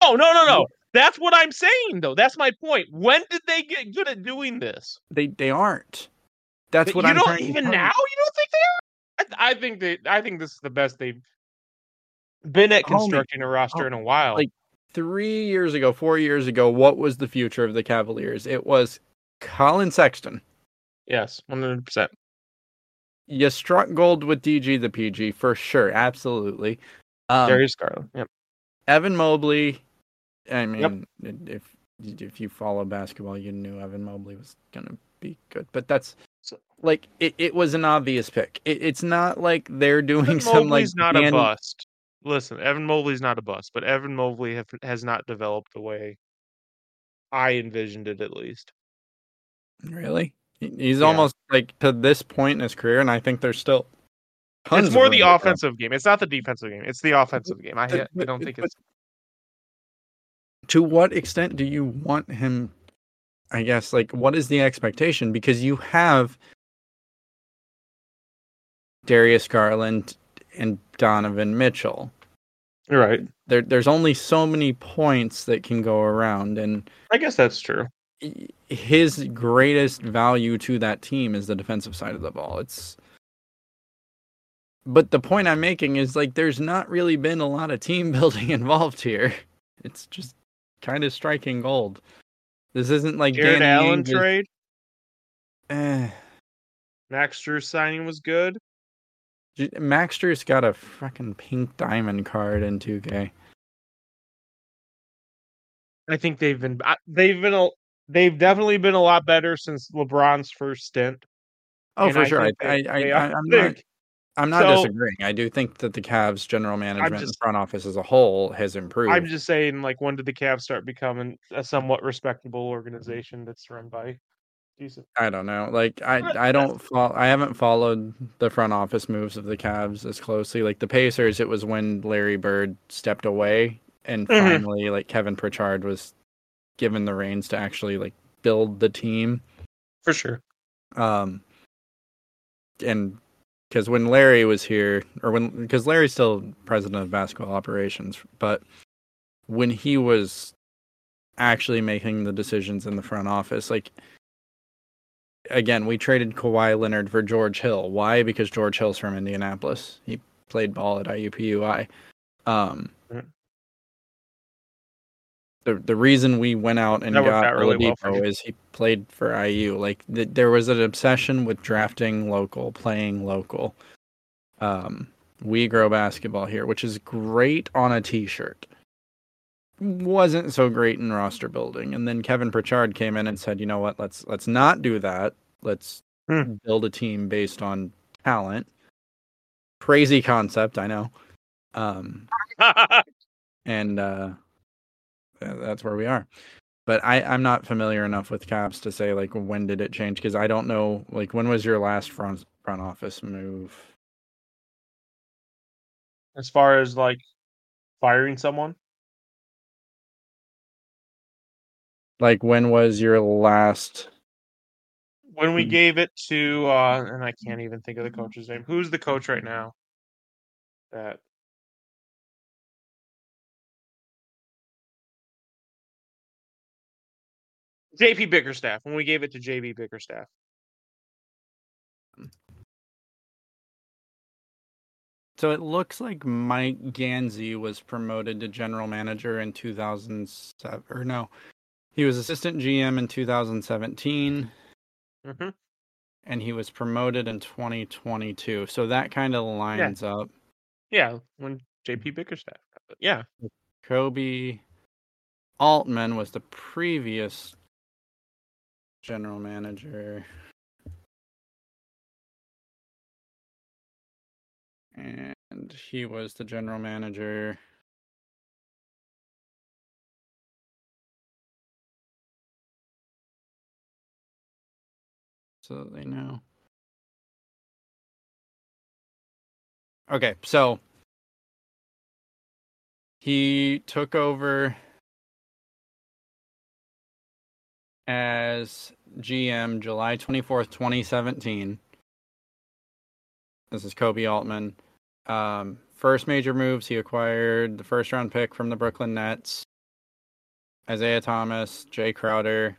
Oh, no, no, no. That's what I'm saying, though. That's my point. When did they get good at doing this? They they aren't. That's what you I'm don't even to now. You don't think they are? I, I think they. I think this is the best they've been at constructing oh, a roster oh, in a while. Like three years ago, four years ago, what was the future of the Cavaliers? It was Colin Sexton. Yes, one hundred percent. You struck gold with D G the P G for sure, absolutely. Um, Darius Garland. Yep. Evan Mobley. I mean, yep. if if you follow basketball, you knew Evan Mobley was going to be good. But that's, like, it, it was an obvious pick. It, it's not like they're doing Evan some, Mobley's like... Evan Mobley's not Dan... a bust. Listen, Evan Mobley's not a bust, but Evan Mobley have, has not developed the way I envisioned it, at least. Really? He's yeah. almost, like, to this point in his career, and I think there's still... It's more of the offensive around. game. It's not the defensive game. It's the offensive game. I, I don't think it's... To what extent do you want him, I guess, like, what is the expectation? Because you have Darius Garland and Donovan Mitchell. Right. There, there's only so many points that can go around. And I guess that's true. His greatest value to that team is the defensive side of the ball. It's... But the point I'm making is, like, there's not really been a lot of team building involved here. It's just... kind of striking gold. This isn't like Jared Danny Allen Ainge's... trade. Eh. Max Strus signing was good. Max Strus got a fucking pink diamond card in two K. I think they've been they've been they've definitely been a lot better since LeBron's first stint. Oh, and for I sure. I, I, I, I I'm not. I'm not so, disagreeing. I do think that the Cavs' general management just, and front office as a whole has improved. I'm just saying, like, when did the Cavs start becoming a somewhat respectable organization that's run by decent? I don't know. Like, I, I don't follow, I haven't followed the front office moves of the Cavs as closely. Like the Pacers, it was when Larry Bird stepped away, and mm-hmm. finally, like, Kevin Pritchard was given the reins to actually, like, build the team. For sure. Um. And. Because when Larry was here, or when, because Larry's still president of basketball operations, but when he was actually making the decisions in the front office, like, again, we traded Kawhi Leonard for George Hill. Why? Because George Hill's from Indianapolis. He played ball at I U P U I. Um, mm-hmm. The the reason we went out and that got Oladipo really well is he played for I U. Like the, there was an obsession with drafting local, playing local. Um, we grow basketball here, which is great on a T-shirt. Wasn't so great in roster building. And then Kevin Pritchard came in and said, "You know what? Let's let's not do that. Let's hmm. build a team based on talent." Crazy concept, I know. Um, and. Uh, That's where we are. But I, I'm not familiar enough with Caps to say, like, when did it change? Because I don't know, like, when was your last front front office move? As far as, like, firing someone? Like, when was your last... When we gave it to, uh, and I can't even think of the coach's name. Who's the coach right now? That... J P Bickerstaff, when we gave it to J P Bickerstaff. So it looks like Mike Ganzi was promoted to general manager in two thousand seven. Or no, he was assistant G M in two thousand seventeen. Mm-hmm. And he was promoted in twenty twenty-two. So that kind of lines yeah. up. Yeah, when J P Bickerstaff. Yeah. Kobe Altman was the previous... general manager. And he was the general manager. So they know. Okay, so he took over as G M July twenty-fourth, twenty seventeen. This is Kobe Altman. Um, first major moves, he acquired the first round pick from the Brooklyn Nets, Isaiah Thomas, Jay Crowder,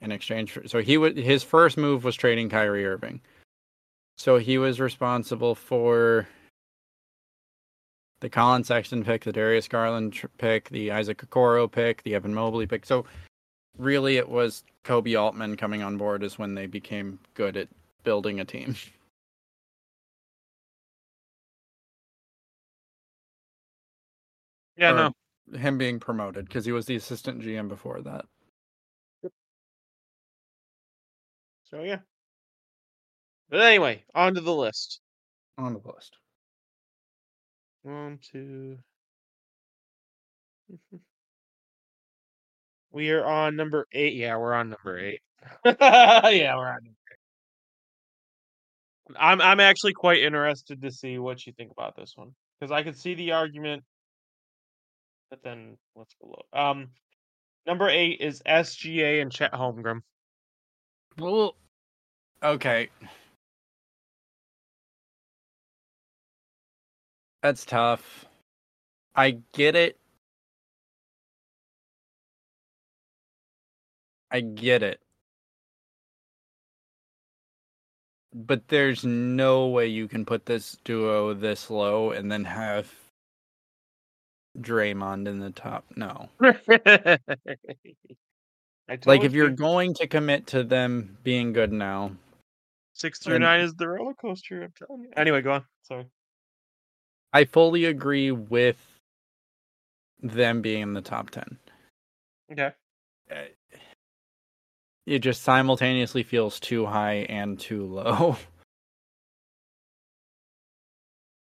in exchange for, so he would, his first move was trading Kyrie Irving. So he was responsible for the Colin Sexton pick, the Darius Garland pick, the Isaac Okoro pick, the Evan Mobley pick. So really it was Kobe Altman coming on board is when they became good at building a team. Yeah, or no. Him being promoted, because he was the assistant G M before that. So, yeah. But anyway, on to the list. On to the list. One, two. We are on number eight. Yeah, we're on number eight. yeah, we're on number eight. I'm, I'm actually quite interested to see what you think about this one, because I could see the argument. But then what's below? Um, number eight is S G A and Chet Holmgren. Well, okay, that's tough. I get it. I get it. But there's no way you can put this duo this low and then have Draymond in the top. No. Like, if you're going to commit to them being good now, six through nine is the roller coaster, I'm telling you. Anyway, go on. Sorry. I fully agree with them being in the top ten. Okay. It just simultaneously feels too high and too low.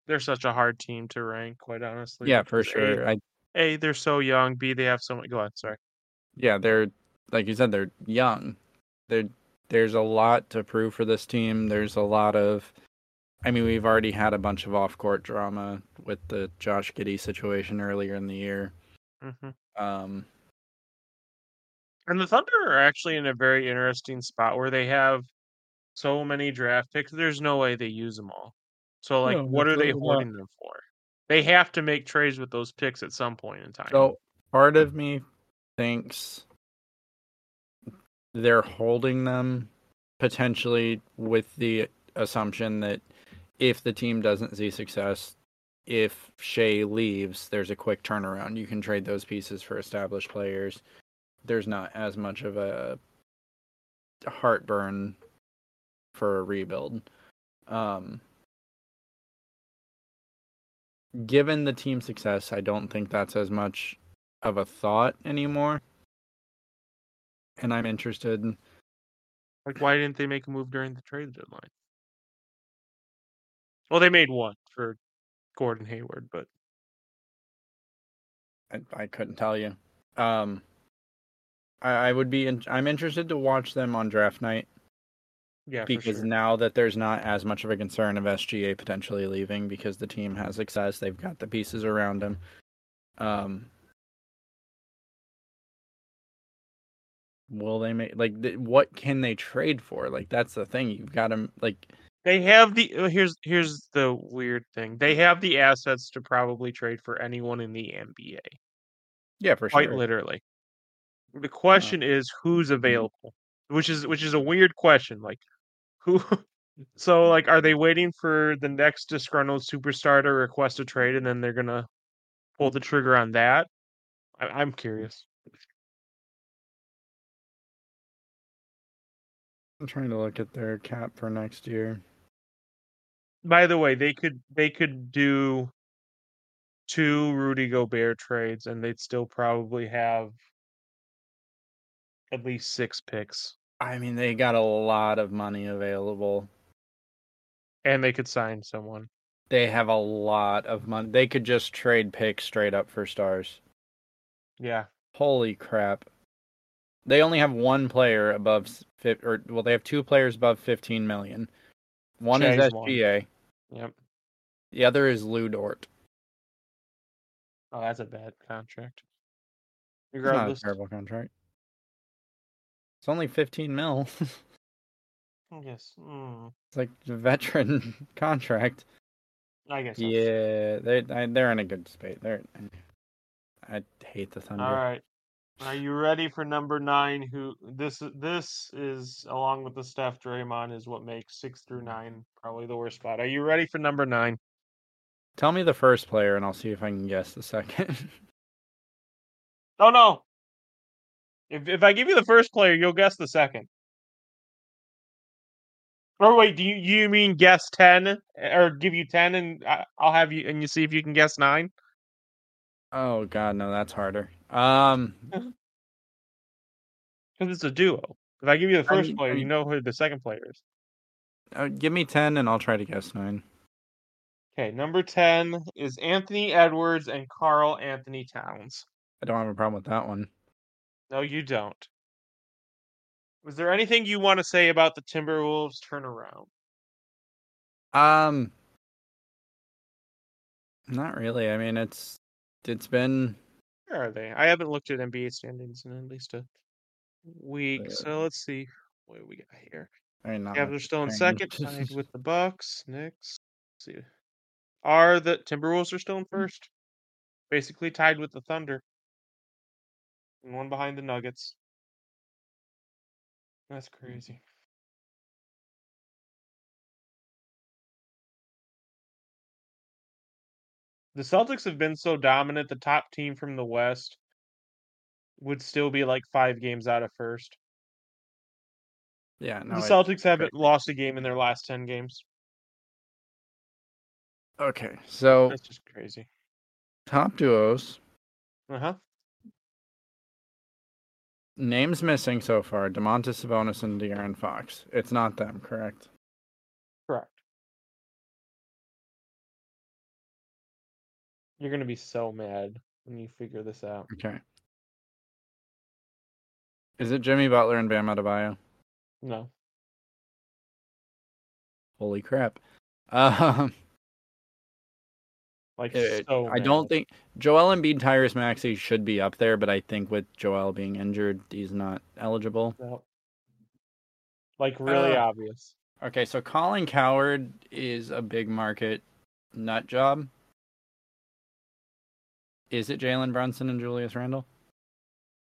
They're such a hard team to rank, quite honestly. Yeah, for sure. A, I... a, they're so young. B, they have so much. Go on, sorry. Yeah, they're, like you said, they're young. They're, there's a lot to prove for this team. There's a lot of, I mean, we've already had a bunch of off-court drama with the Josh Giddey situation earlier in the year. Mm-hmm. Um, and the Thunder are actually in a very interesting spot where they have so many draft picks. There's no way they use them all. So, like, no, what are they holding them for? They have to make trades with those picks at some point in time. So, part of me thinks they're holding them potentially with the assumption that if the team doesn't see success, if Shai leaves, there's a quick turnaround. You can trade those pieces for established players. There's not as much of a heartburn for a rebuild. Um, given the team's success, I don't think that's as much of a thought anymore. And I'm interested. Like, why didn't they make a move during the trade deadline? Well, they made one for Gordon Hayward, but I, I couldn't tell you. Um, I, I would be. In, I'm interested to watch them on draft night. Yeah, because sure. Now that there's not as much of a concern of S G A potentially leaving, because the team has success, they've got the pieces around him. Um, will they make like th- what can they trade for? Like, that's the thing. You've got them. Like, they have the here's here's the weird thing. They have the assets to probably trade for anyone in the N B A. Yeah, for quite sure. Quite literally. The question uh, is who's available, which is which is a weird question. Like. Who? So, like, are they waiting for the next disgruntled superstar to request a trade, and then they're gonna pull the trigger on that? I- I'm curious. I'm trying to look at their cap for next year. By the way, they could they could do two Rudy Gobert trades, and they'd still probably have at least six picks. I mean, they got a lot of money available. And they could sign someone. They have a lot of money. They could just trade picks straight up for stars. Yeah. Holy crap. They only have one player above, or well, they have two players above fifteen million. One Jay's is S G A. One. Yep. The other is Lou Dort. Oh, that's a bad contract. Regardless, it's not a terrible contract. It's only fifteen mil. I guess. Mm. It's like a veteran contract. I guess. Yeah, they they're in a good space. They're. I hate the Thunder. All right. Are you ready for number nine? Who this this is, along with the Steph Draymond, is what makes six through nine probably the worst spot. Are you ready for number nine? Tell me the first player, and I'll see if I can guess the second. Oh no! If if I give you the first player, you'll guess the second. Or wait, do you you mean guess ten, or give you ten, and I'll have you and you see if you can guess nine? Oh God, no, that's harder. Um, because it's a duo. If I give you the first I mean, player, you know who the second player is. Uh, give me ten, and I'll try to guess nine. Okay, number ten is Anthony Edwards and Karl Anthony Towns. I don't have a problem with that one. No, you don't. Was there anything you want to say about the Timberwolves turnaround? Um, not really. I mean, it's it's been. Where are they? I haven't looked at N B A standings in at least a week, yeah. So let's see what do we got here. I mean, yeah, they're still in second, tied with the Bucks. Next, let's see, are the Timberwolves are still in first, basically tied with the Thunder, and one behind the Nuggets. That's crazy. The Celtics have been so dominant, the top team from the West would still be like five games out of first. Yeah, no, the Celtics haven't lost a game in their last ten games. Okay, so that's just crazy. Top duos. Uh-huh. Names missing so far, Domantas Sabonis and De'Aaron Fox. It's not them, correct? Correct. You're going to be so mad when you figure this out. Okay. Is it Jimmy Butler and Bam Adebayo? No. Holy crap. Um, like it, so I don't think Joel Embiid, Tyrese Maxey should be up there, but I think with Joel being injured, he's not eligible. No. Like really uh, obvious. Okay, so Colin Cowherd is a big market nut job. Is it Jaylen Brunson and Julius Randle?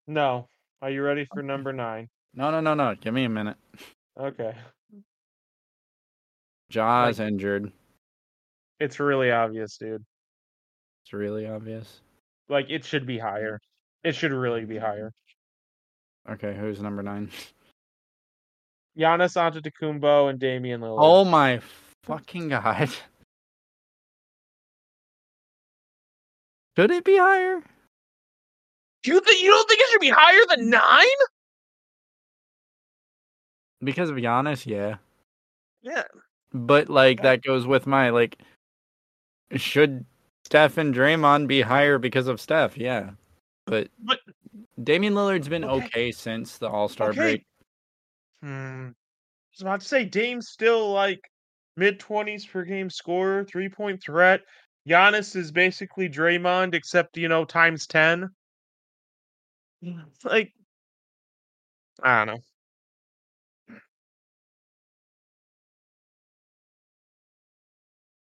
No. Are you ready for number nine? No, no, no, no. Give me a minute. Okay. Jaw's like, injured. It's really obvious, dude. It's really obvious. Like, it should be higher. It should really be higher. Okay, who's number nine? Giannis Antetokounmpo and Damian Lillard. Oh my fucking God. Should it be higher? You, th- you don't think it should be higher than nine? Because of Giannis, yeah. Yeah. But, like, yeah. That goes with my, like, should Steph and Draymond be higher because of Steph? Yeah. But, but Damian Lillard's been okay, okay since the All-Star okay. break. Hmm. I was about to say, Dame's still, like, mid-twenties per game scorer, three-point threat. Giannis is basically Draymond, except, you know, times ten. It's like, I don't know.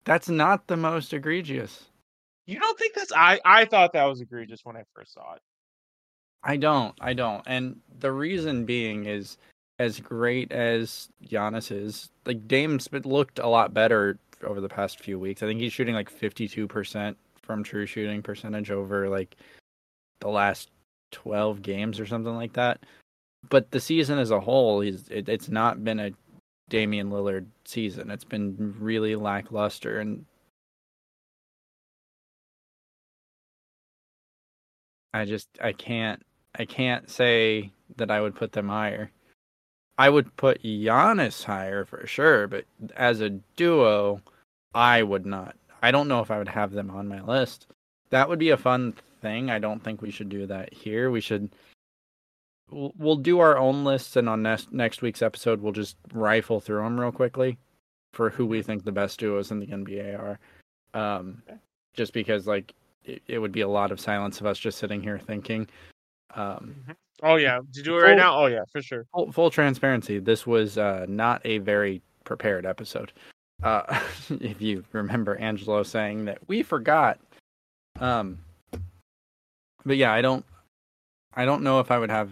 That's not the most egregious. You don't think that's... I, I thought that was egregious when I first saw it. I don't. I don't. And the reason being is, as great as Giannis is, like, Dame's looked a lot better over the past few weeks. I think he's shooting like fifty-two percent from true shooting percentage over like the last twelve games or something like that. But the season as a whole, he's it, it's not been a Damian Lillard season. It's been really lackluster. And I just, I can't, I can't say that I would put them higher. I would put Giannis higher for sure, but as a duo, I would not. I don't know if I would have them on my list. That would be a fun thing. I don't think we should do that here. We should... We'll, we'll do our own lists, and on next, next week's episode, we'll just rifle through them real quickly for who we think the best duos in the N B A are. Um, okay. Just because, like, it, it would be a lot of silence of us just sitting here thinking. Um, mm-hmm. Oh, yeah. Did you do it full, right now? Oh, yeah, for sure. Full, full transparency. This was uh, not a very prepared episode. Uh, if you remember Angelo saying that we forgot. Um, but yeah, I don't, I don't know if I would have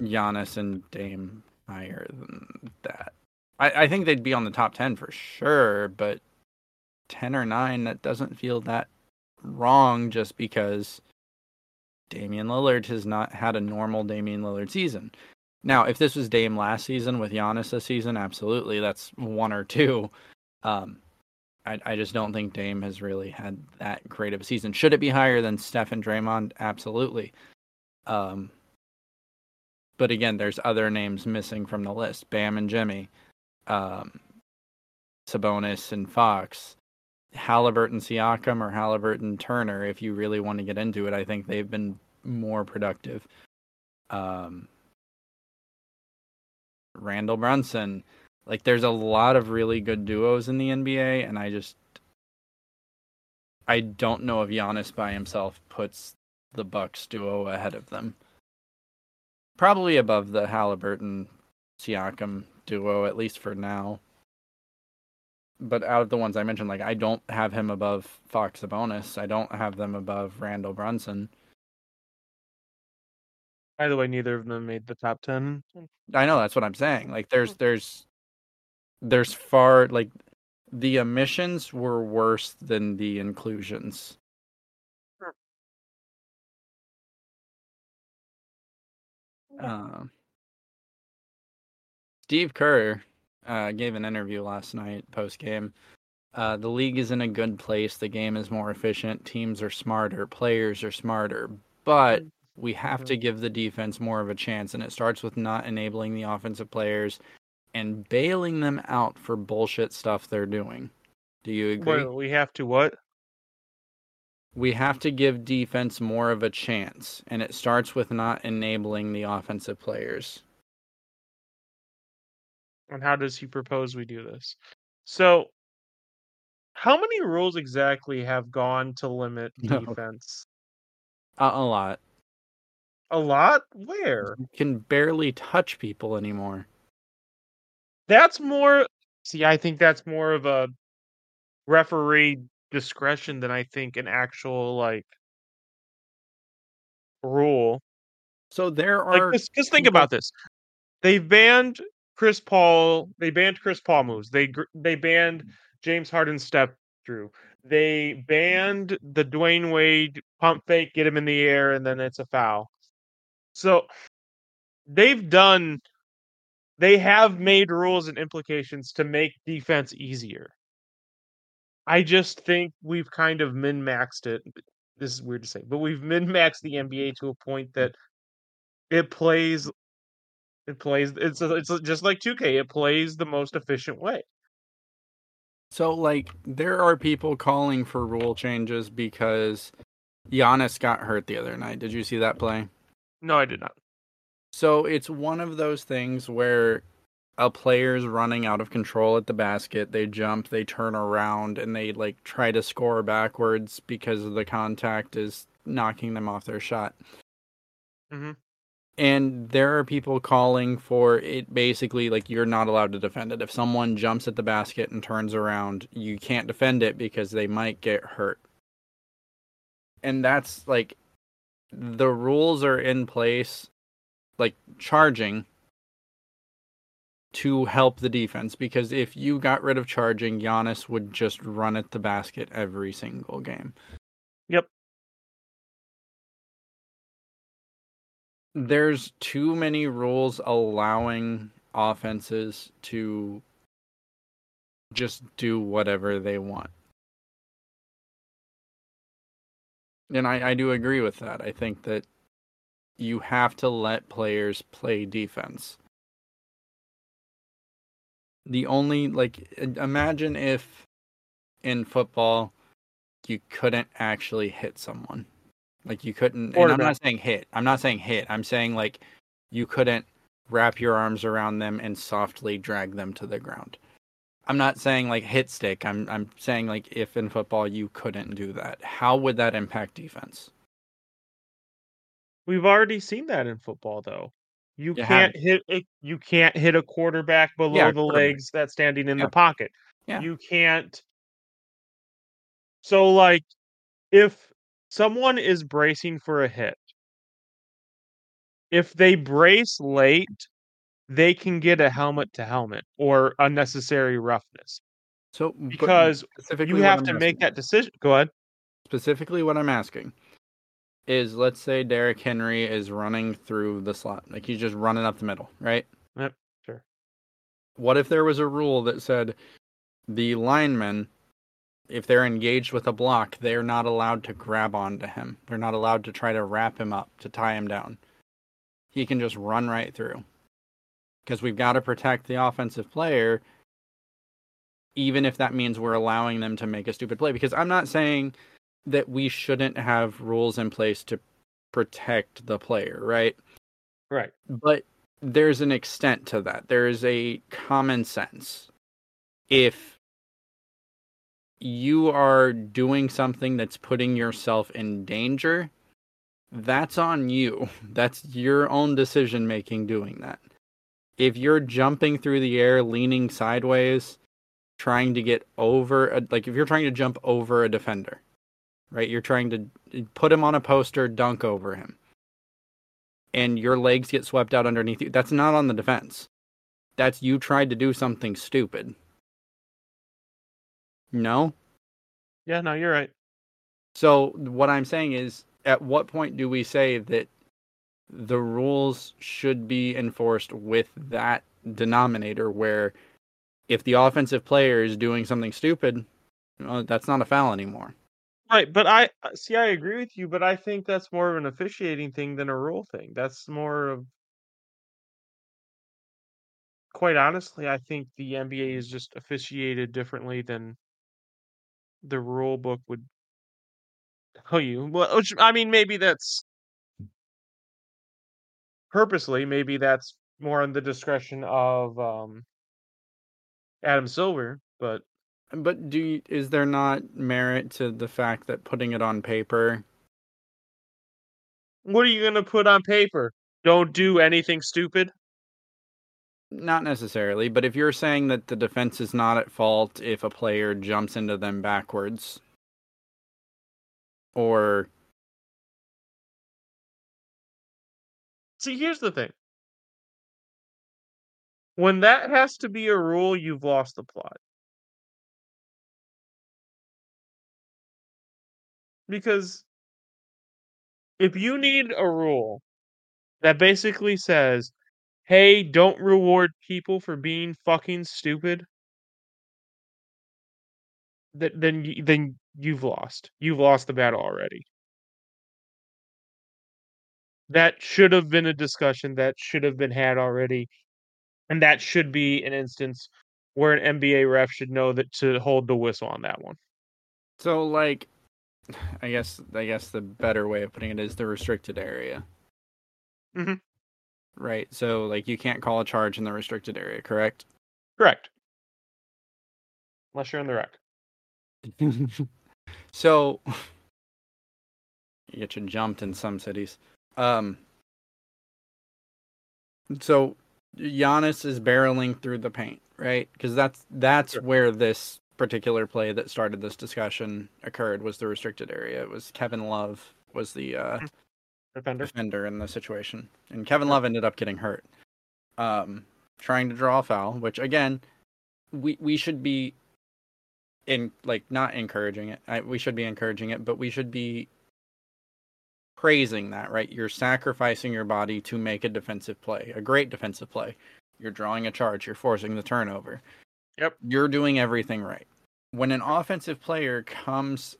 Giannis and Dame higher than that. I, I think they'd be on the top ten for sure, but ten or nine, that doesn't feel that wrong just because Damian Lillard has not had a normal Damian Lillard season. Now, if this was Dame last season with Giannis this season, absolutely, that's one or two. Um, I, I just don't think Dame has really had that great of a season. Should it be higher than Steph and Draymond? Absolutely. Um, but again, there's other names missing from the list. Bam and Jimmy, um, Sabonis and Fox, Haliburton Siakam or Haliburton Turner, if you really want to get into it. I think they've been more productive. Um, Randall Brunson. Like, there's a lot of really good duos in the N B A, and I just... I don't know if Giannis by himself puts the Bucks duo ahead of them. Probably above the Haliburton-Siakam duo, at least for now. But out of the ones I mentioned, like, I don't have him above Fox Sabonis. I don't have them above Randall Brunson. By the way, neither of them made the top ten. I know, that's what I'm saying. Like, there's... there's There's far, like, the omissions were worse than the inclusions. Sure. Uh, Steve Kerr uh, gave an interview last night, post-game. Uh, the league is in a good place. The game is more efficient. Teams are smarter. Players are smarter. But we have to give the defense more of a chance, and it starts with not enabling the offensive players and bailing them out for bullshit stuff they're doing. Do you agree? Well, we have to what? We have to give defense more of a chance, and it starts with not enabling the offensive players. And how does he propose we do this? So, how many rules exactly have gone to limit defense? No. Uh, a lot. A lot? Where? You can barely touch people anymore. That's more, see, I think that's more of a referee discretion than I think an actual, like, rule. So there are... Like, just, just think about this. They banned Chris Paul, they banned Chris Paul moves. They they banned James Harden's step through. They banned the Dwayne Wade pump fake, get him in the air, and then it's a foul. So they've done... They have made rules and implications to make defense easier. I just think we've kind of min-maxed it. This is weird to say, but we've min-maxed the N B A to a point that it plays, it plays, it's it's just like two K. It plays the most efficient way. So, like, there are people calling for rule changes because Giannis got hurt the other night. Did you see that play? No, I did not. So it's one of those things where a player's running out of control at the basket. They jump, they turn around, and they like try to score backwards because of the contact is knocking them off their shot. Mm-hmm. And there are people calling for it basically like you're not allowed to defend it. If someone jumps at the basket and turns around, you can't defend it because they might get hurt. And that's like the rules are in place. Like charging to help the defense, because if you got rid of charging, Giannis would just run at the basket every single game. Yep. There's too many rules allowing offenses to just do whatever they want. And I, I do agree with that. I think that you have to let players play defense. The only, like, imagine if in football you couldn't actually hit someone. Like, you couldn't, and I'm not saying hit. I'm not saying hit. I'm saying, like, you couldn't wrap your arms around them and softly drag them to the ground. I'm not saying, like, hit stick. I'm I'm saying, like, if in football you couldn't do that, how would that impact defense? We've already seen that in football, though. You, you can't hit a, you can't hit a quarterback below yeah, the legs that's standing in yeah. the pocket. Yeah. You can't. So, like, if someone is bracing for a hit, if they brace late, they can get a helmet to helmet or unnecessary roughness. So, because you have to make that decision. Go ahead. Specifically, what I'm asking is, let's say Derrick Henry is running through the slot. Like, he's just running up the middle, right? Yep, sure. What if there was a rule that said the linemen, if they're engaged with a block, they're not allowed to grab onto him. They're not allowed to try to wrap him up, to tie him down. He can just run right through. Because we've got to protect the offensive player, even if that means we're allowing them to make a stupid play. Because I'm not saying that we shouldn't have rules in place to protect the player, right? Right. But there's an extent to that. There is a common sense. If you are doing something that's putting yourself in danger, that's on you. That's your own decision-making doing that. If you're jumping through the air, leaning sideways, trying to get over, a, like if you're trying to jump over a defender, right? You're trying to put him on a poster, dunk over him, and your legs get swept out underneath you. That's not on the defense. That's you tried to do something stupid. No? Yeah, no, you're right. So what I'm saying is, at what point do we say that the rules should be enforced with that denominator where if the offensive player is doing something stupid, well, that's not a foul anymore. Right. But I see, I agree with you, but I think that's more of an officiating thing than a rule thing. That's more of, quite honestly, I think the N B A is just officiated differently than the rule book would tell you. Well, I mean, maybe that's purposely, maybe that's more on the discretion of um, Adam Silver, but but do you, is there not merit to the fact that putting it on paper? What are you going to put on paper? Don't do anything stupid? Not necessarily, but if you're saying that the defense is not at fault if a player jumps into them backwards, or see, here's the thing. When that has to be a rule, you've lost the plot. Because if you need a rule that basically says, hey, don't reward people for being fucking stupid, th- then, y- then you've lost. You've lost the battle already. That should have been a discussion that should have been had already. And that should be an instance where an N B A ref should know that to hold the whistle on that one. So, like, I guess I guess the better way of putting it is the restricted area. Mm-hmm. Right. So, like, you can't call a charge in the restricted area, correct? Correct. Unless you're in the wreck. So, you get you jumped in some cities. Um, so Giannis is barreling through the paint, right? Because that's that's sure. where this particular play that started this discussion occurred, was the restricted area. It was Kevin Love was the uh, defender. defender in the situation. And Kevin Love ended up getting hurt. Um, trying to draw a foul, which, again, we, we should be in like not encouraging it. I, we should be encouraging it, but we should be praising that, right? You're sacrificing your body to make a defensive play, a great defensive play. You're drawing a charge. You're forcing the turnover. Yep. You're doing everything right. When an offensive player comes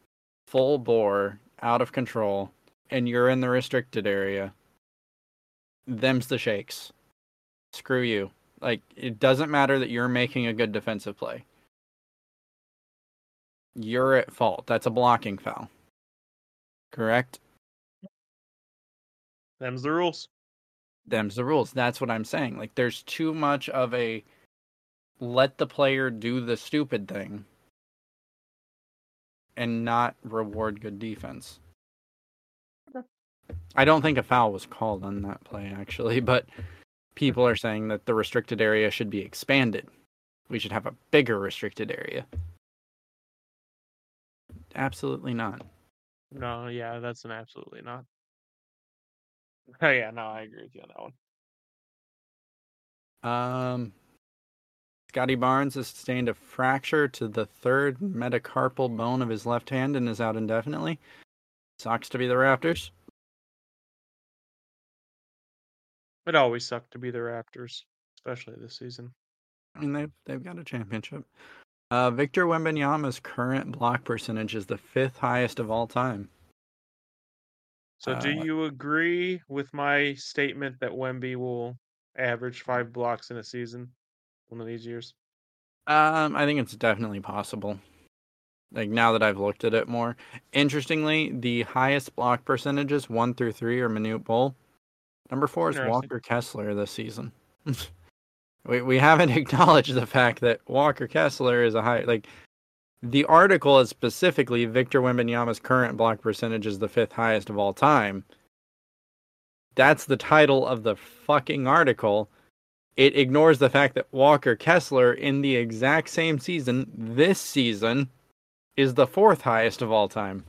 full bore, out of control, and you're in the restricted area, them's the shakes. Screw you. Like, it doesn't matter that you're making a good defensive play. You're at fault. That's a blocking foul. Correct? Them's the rules. Them's the rules. That's what I'm saying. Like, there's too much of a let the player do the stupid thing and not reward good defense. Okay. I don't think a foul was called on that play, actually, but people are saying that the restricted area should be expanded. We should have a bigger restricted area. Absolutely not. No, yeah, that's an absolutely not. Oh, yeah, no, I agree with you on that one. Um, Scotty Barnes has sustained a fracture to the third metacarpal bone of his left hand and is out indefinitely. Sucks to be the Raptors. It always sucked to be the Raptors, especially this season. I mean, they've, they've got a championship. Uh, Victor Wembanyama's current block percentage is the fifth highest of all time. So uh, do you agree with my statement that Wemby will average five blocks in a season one of these years? Um, I think it's definitely possible. Like, now that I've looked at it more. Interestingly, the highest block percentages, one through three, are Manute Bol. Number four is Walker Kessler this season. we we haven't acknowledged the fact that Walker Kessler is a high... Like, the article is specifically Victor Wembanyama's current block percentage is the fifth highest of all time. That's the title of the fucking article. It ignores the fact that Walker Kessler, in the exact same season, this season, is the fourth highest of all time.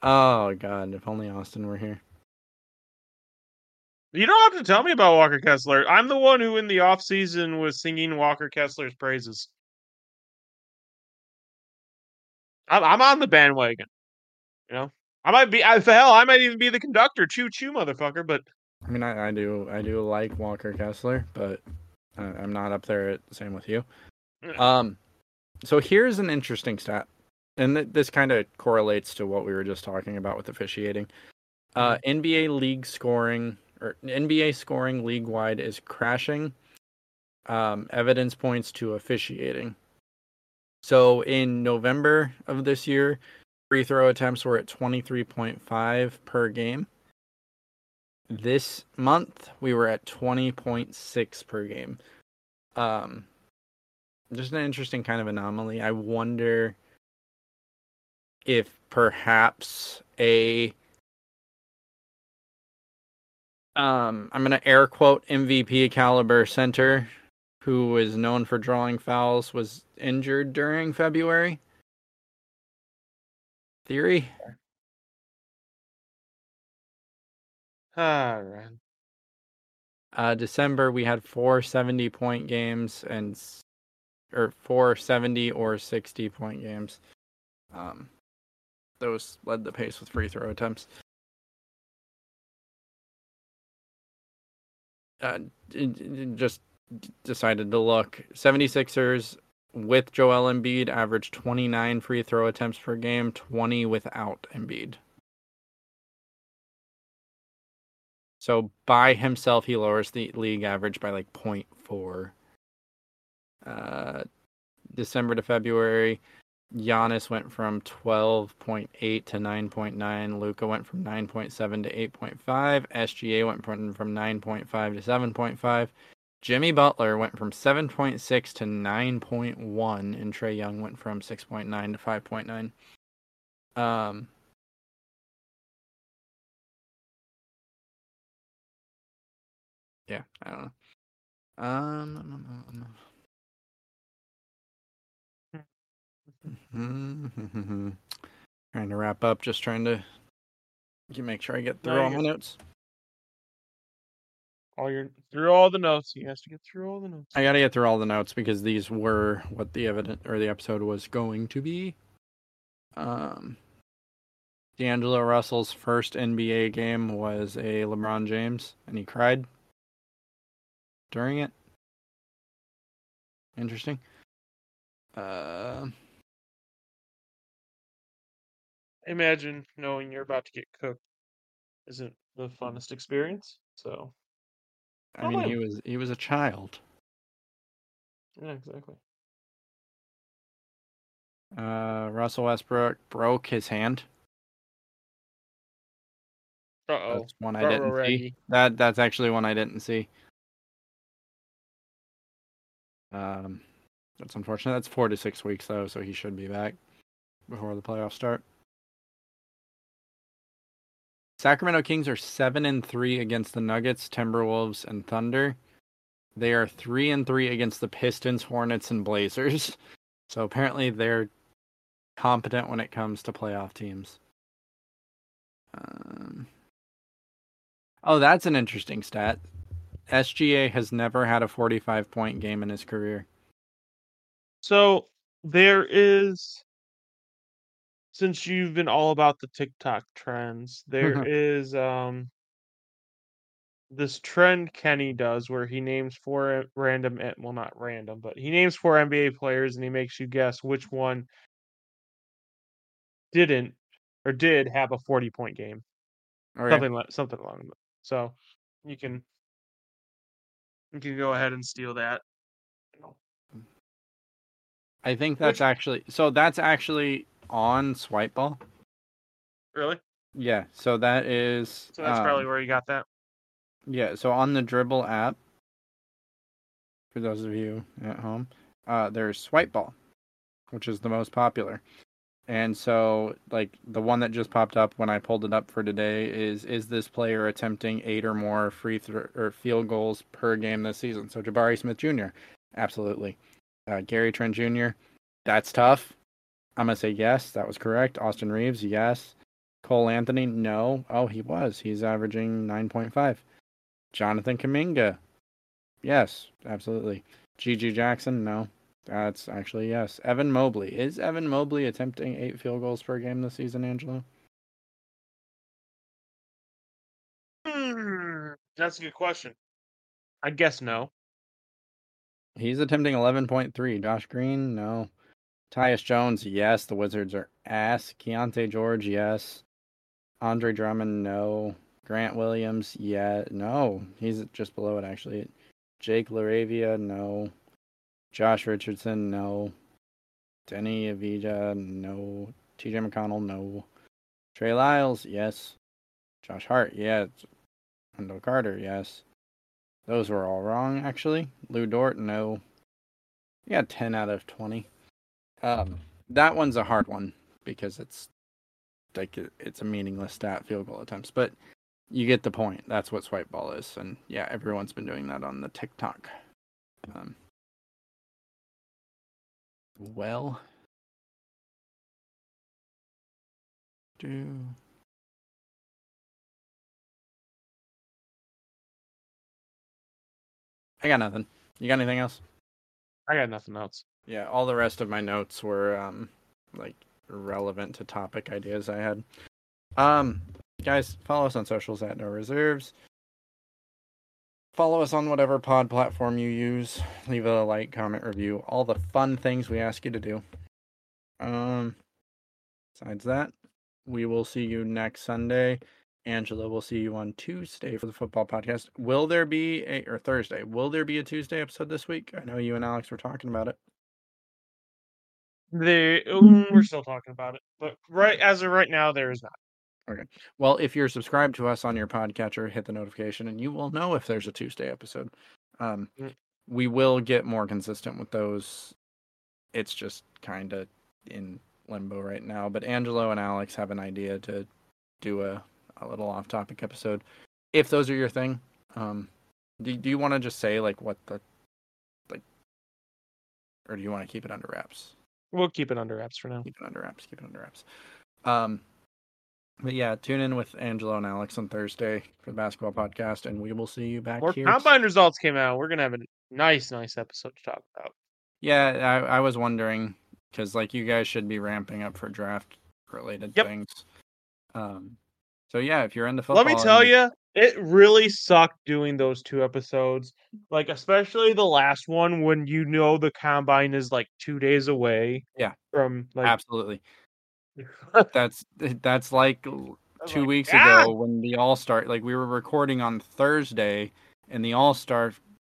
Oh, God, if only Austin were here. You don't have to tell me about Walker Kessler. I'm the one who in the offseason was singing Walker Kessler's praises. I'm on the bandwagon. You know? I might be, I, for hell, I might even be the conductor. Choo choo, motherfucker, but... I mean, I, I do I do like Walker Kessler, but I, I'm not up there, at, same with you. Um, so here's an interesting stat, and th- this kind of correlates to what we were just talking about with officiating. Uh, N B A league scoring... Or N B A scoring league-wide is crashing. Um, evidence points to officiating. So in November of this year, free throw attempts were at twenty-three point five per game. This month, we were at twenty point six per game. Um, just an interesting kind of anomaly. I wonder if perhaps a... Um, I'm going to air quote M V P caliber center who is known for drawing fouls was injured during February. Theory? All right. Uh, December, we had four seventy-point games and or four seventy or sixty-point games. Um, those led the pace with free throw attempts. Uh, just decided to look. seventy-sixers with Joel Embiid averaged twenty-nine free throw attempts per game, twenty without Embiid. So by himself, he lowers the league average by like zero point four. Uh, December to February, Giannis went from twelve point eight to nine point nine. Luka went from nine point seven to eight point five. S G A went from nine point five to seven point five. Jimmy Butler went from seven point six to nine point one. And Trae Young went from six point nine to five point nine. Um, yeah, I don't know. Um... trying to wrap up, just trying to make sure I get through no, all my notes. All your through all the notes. You have to get through all the notes. I gotta get through all the notes because these were what the evident or the episode was going to be. Um, D'Angelo Russell's first N B A game was a LeBron James, and he cried during it. Interesting. Uh. Imagine knowing you're about to get cooked isn't the funnest experience. So, I mean, he was he was a child. Yeah, exactly. Uh, Russell Westbrook broke his hand. Uh oh, that's one I didn't see. That that's actually one I didn't see. Um, that's unfortunate. That's four to six weeks though, so he should be back before the playoffs start. Sacramento Kings are seven and three against the Nuggets, Timberwolves, and Thunder. They are three and three against the Pistons, Hornets, and Blazers. So apparently they're competent when it comes to playoff teams. Um, oh, that's an interesting stat. S G A has never had a forty-five point game in his career. So there is, since you've been all about the TikTok trends, there is um, this trend Kenny does where he names four random, well, not random, but he names four N B A players and he makes you guess which one didn't or did have a forty point game. Oh, yeah. Something, something along the way. So you can, you can go ahead and steal that. I think that's Which, actually... So that's actually on Swipe Ball. Really? Yeah, so that is... So that's um, probably where you got that? Yeah, so on the Dribble app, for those of you at home, uh, there's Swipe Ball, which is the most popular. And so, like, the one that just popped up when I pulled it up for today is, is this player attempting eight or more free th- or field goals per game this season? So Jabari Smith Junior, absolutely. Uh, Gary Trent Junior, that's tough. I'm going to say yes, that was correct. Austin Reeves, yes. Cole Anthony, no. Oh, he was. He's averaging nine point five. Jonathan Kuminga, yes, absolutely. Gigi Jackson, no. That's actually yes. Evan Mobley. Is Evan Mobley attempting eight field goals per game this season, Angelo? Mm, that's a good question. I guess no. He's attempting eleven point three. Josh Green, no. Tyus Jones, yes. The Wizards are ass. Keontae George, yes. Andre Drummond, no. Grant Williams, yeah. No. He's just below it, actually. Jake Laravia, no. Josh Richardson, no. Denny Avdija, no. T J McConnell, no. Trey Lyles, yes. Josh Hart, yes. Wendell Carter, yes. Those were all wrong, actually. Lou Dort, no. You got ten out of twenty. Um, that one's a hard one because it's like it's a meaningless stat, field goal attempts. But you get the point. That's what Swipe Ball is. And yeah, everyone's been doing that on the TikTok. Um, well. Do... I got nothing. You got anything else? I got nothing else. Yeah, all the rest of my notes were, um, like, relevant to topic ideas I had. Um, guys, follow us on socials at No Reserves. Follow us on whatever pod platform you use. Leave a like, comment, review. All the fun things we ask you to do. Um, besides that, we will see you next Sunday. Angela, we'll see you on Tuesday for the football podcast. Will there be a, or Thursday, will there be a Tuesday episode this week? I know you and Alex were talking about it. They, we're still talking about it, but right as of right now, there is not. Okay. Well, if you're subscribed to us on your podcatcher, hit the notification and you will know if there's a Tuesday episode. Um, mm. We will get more consistent with those. It's just kind of in limbo right now, but Angelo and Alex have an idea to do a a little off-topic episode, if those are your thing. Um, do, do you want to just say, like, what the, like, or do you want to keep it under wraps? We'll keep it under wraps for now. Keep it under wraps, keep it under wraps. Um, but yeah, tune in with Angelo and Alex on Thursday for the basketball podcast, and we will see you back More here. More combine results came out. We're going to have a nice, nice episode to talk about. Yeah, I, I was wondering, because, like, you guys should be ramping up for draft-related yep. things. Um, So, yeah, if you're into football... Let me tell you, you, it really sucked doing those two episodes. Like, especially the last one when you know the combine is, like, two days away. Yeah, from like absolutely. that's, that's like, two like, weeks ah! ago when the All-Star... Like, we were recording on Thursday, and the All-Star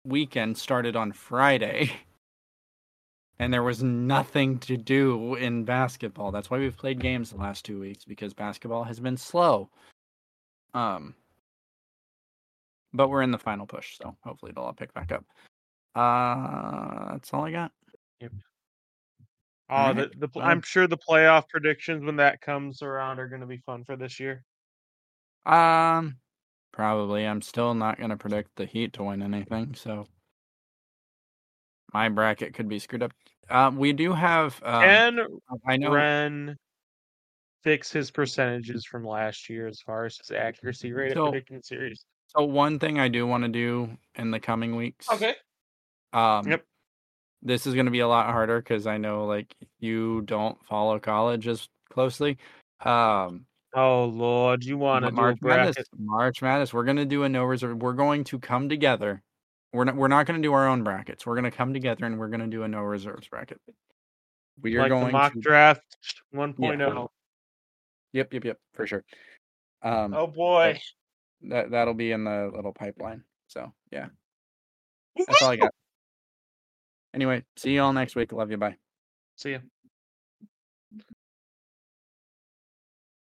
weekend started on Friday. And there was nothing to do in basketball. That's why we've played games the last two weeks, because basketball has been slow. Um, but we're in the final push, so hopefully it'll all pick back up. Uh, that's all I got. Yep. Oh, all right. the, the, I'm sure the playoff predictions when that comes around are going to be fun for this year. Um, probably. I'm still not going to predict the Heat to win anything, so my bracket could be screwed up. Um, we do have... Um, and I know Ren fix his percentages from last year as far as his accuracy rate so, at predicting series. So one thing I do want to do in the coming weeks... Okay. Um, yep. This is going to be a lot harder because I know, like, you don't follow college as closely. Um, oh, Lord, you want to do March Madness? March Madness. We're going to do a no reserve. We're going to come together. We're not. We're not going to do our own brackets. We're going to come together and we're going to do a no reserves bracket. We are like going the mock to... draft one point oh. Yeah. Yep, yep, yep, for sure. Um, oh boy, that that'll be in the little pipeline. So yeah, that's all I got. Anyway, see you all next week. Love you. Bye. See you.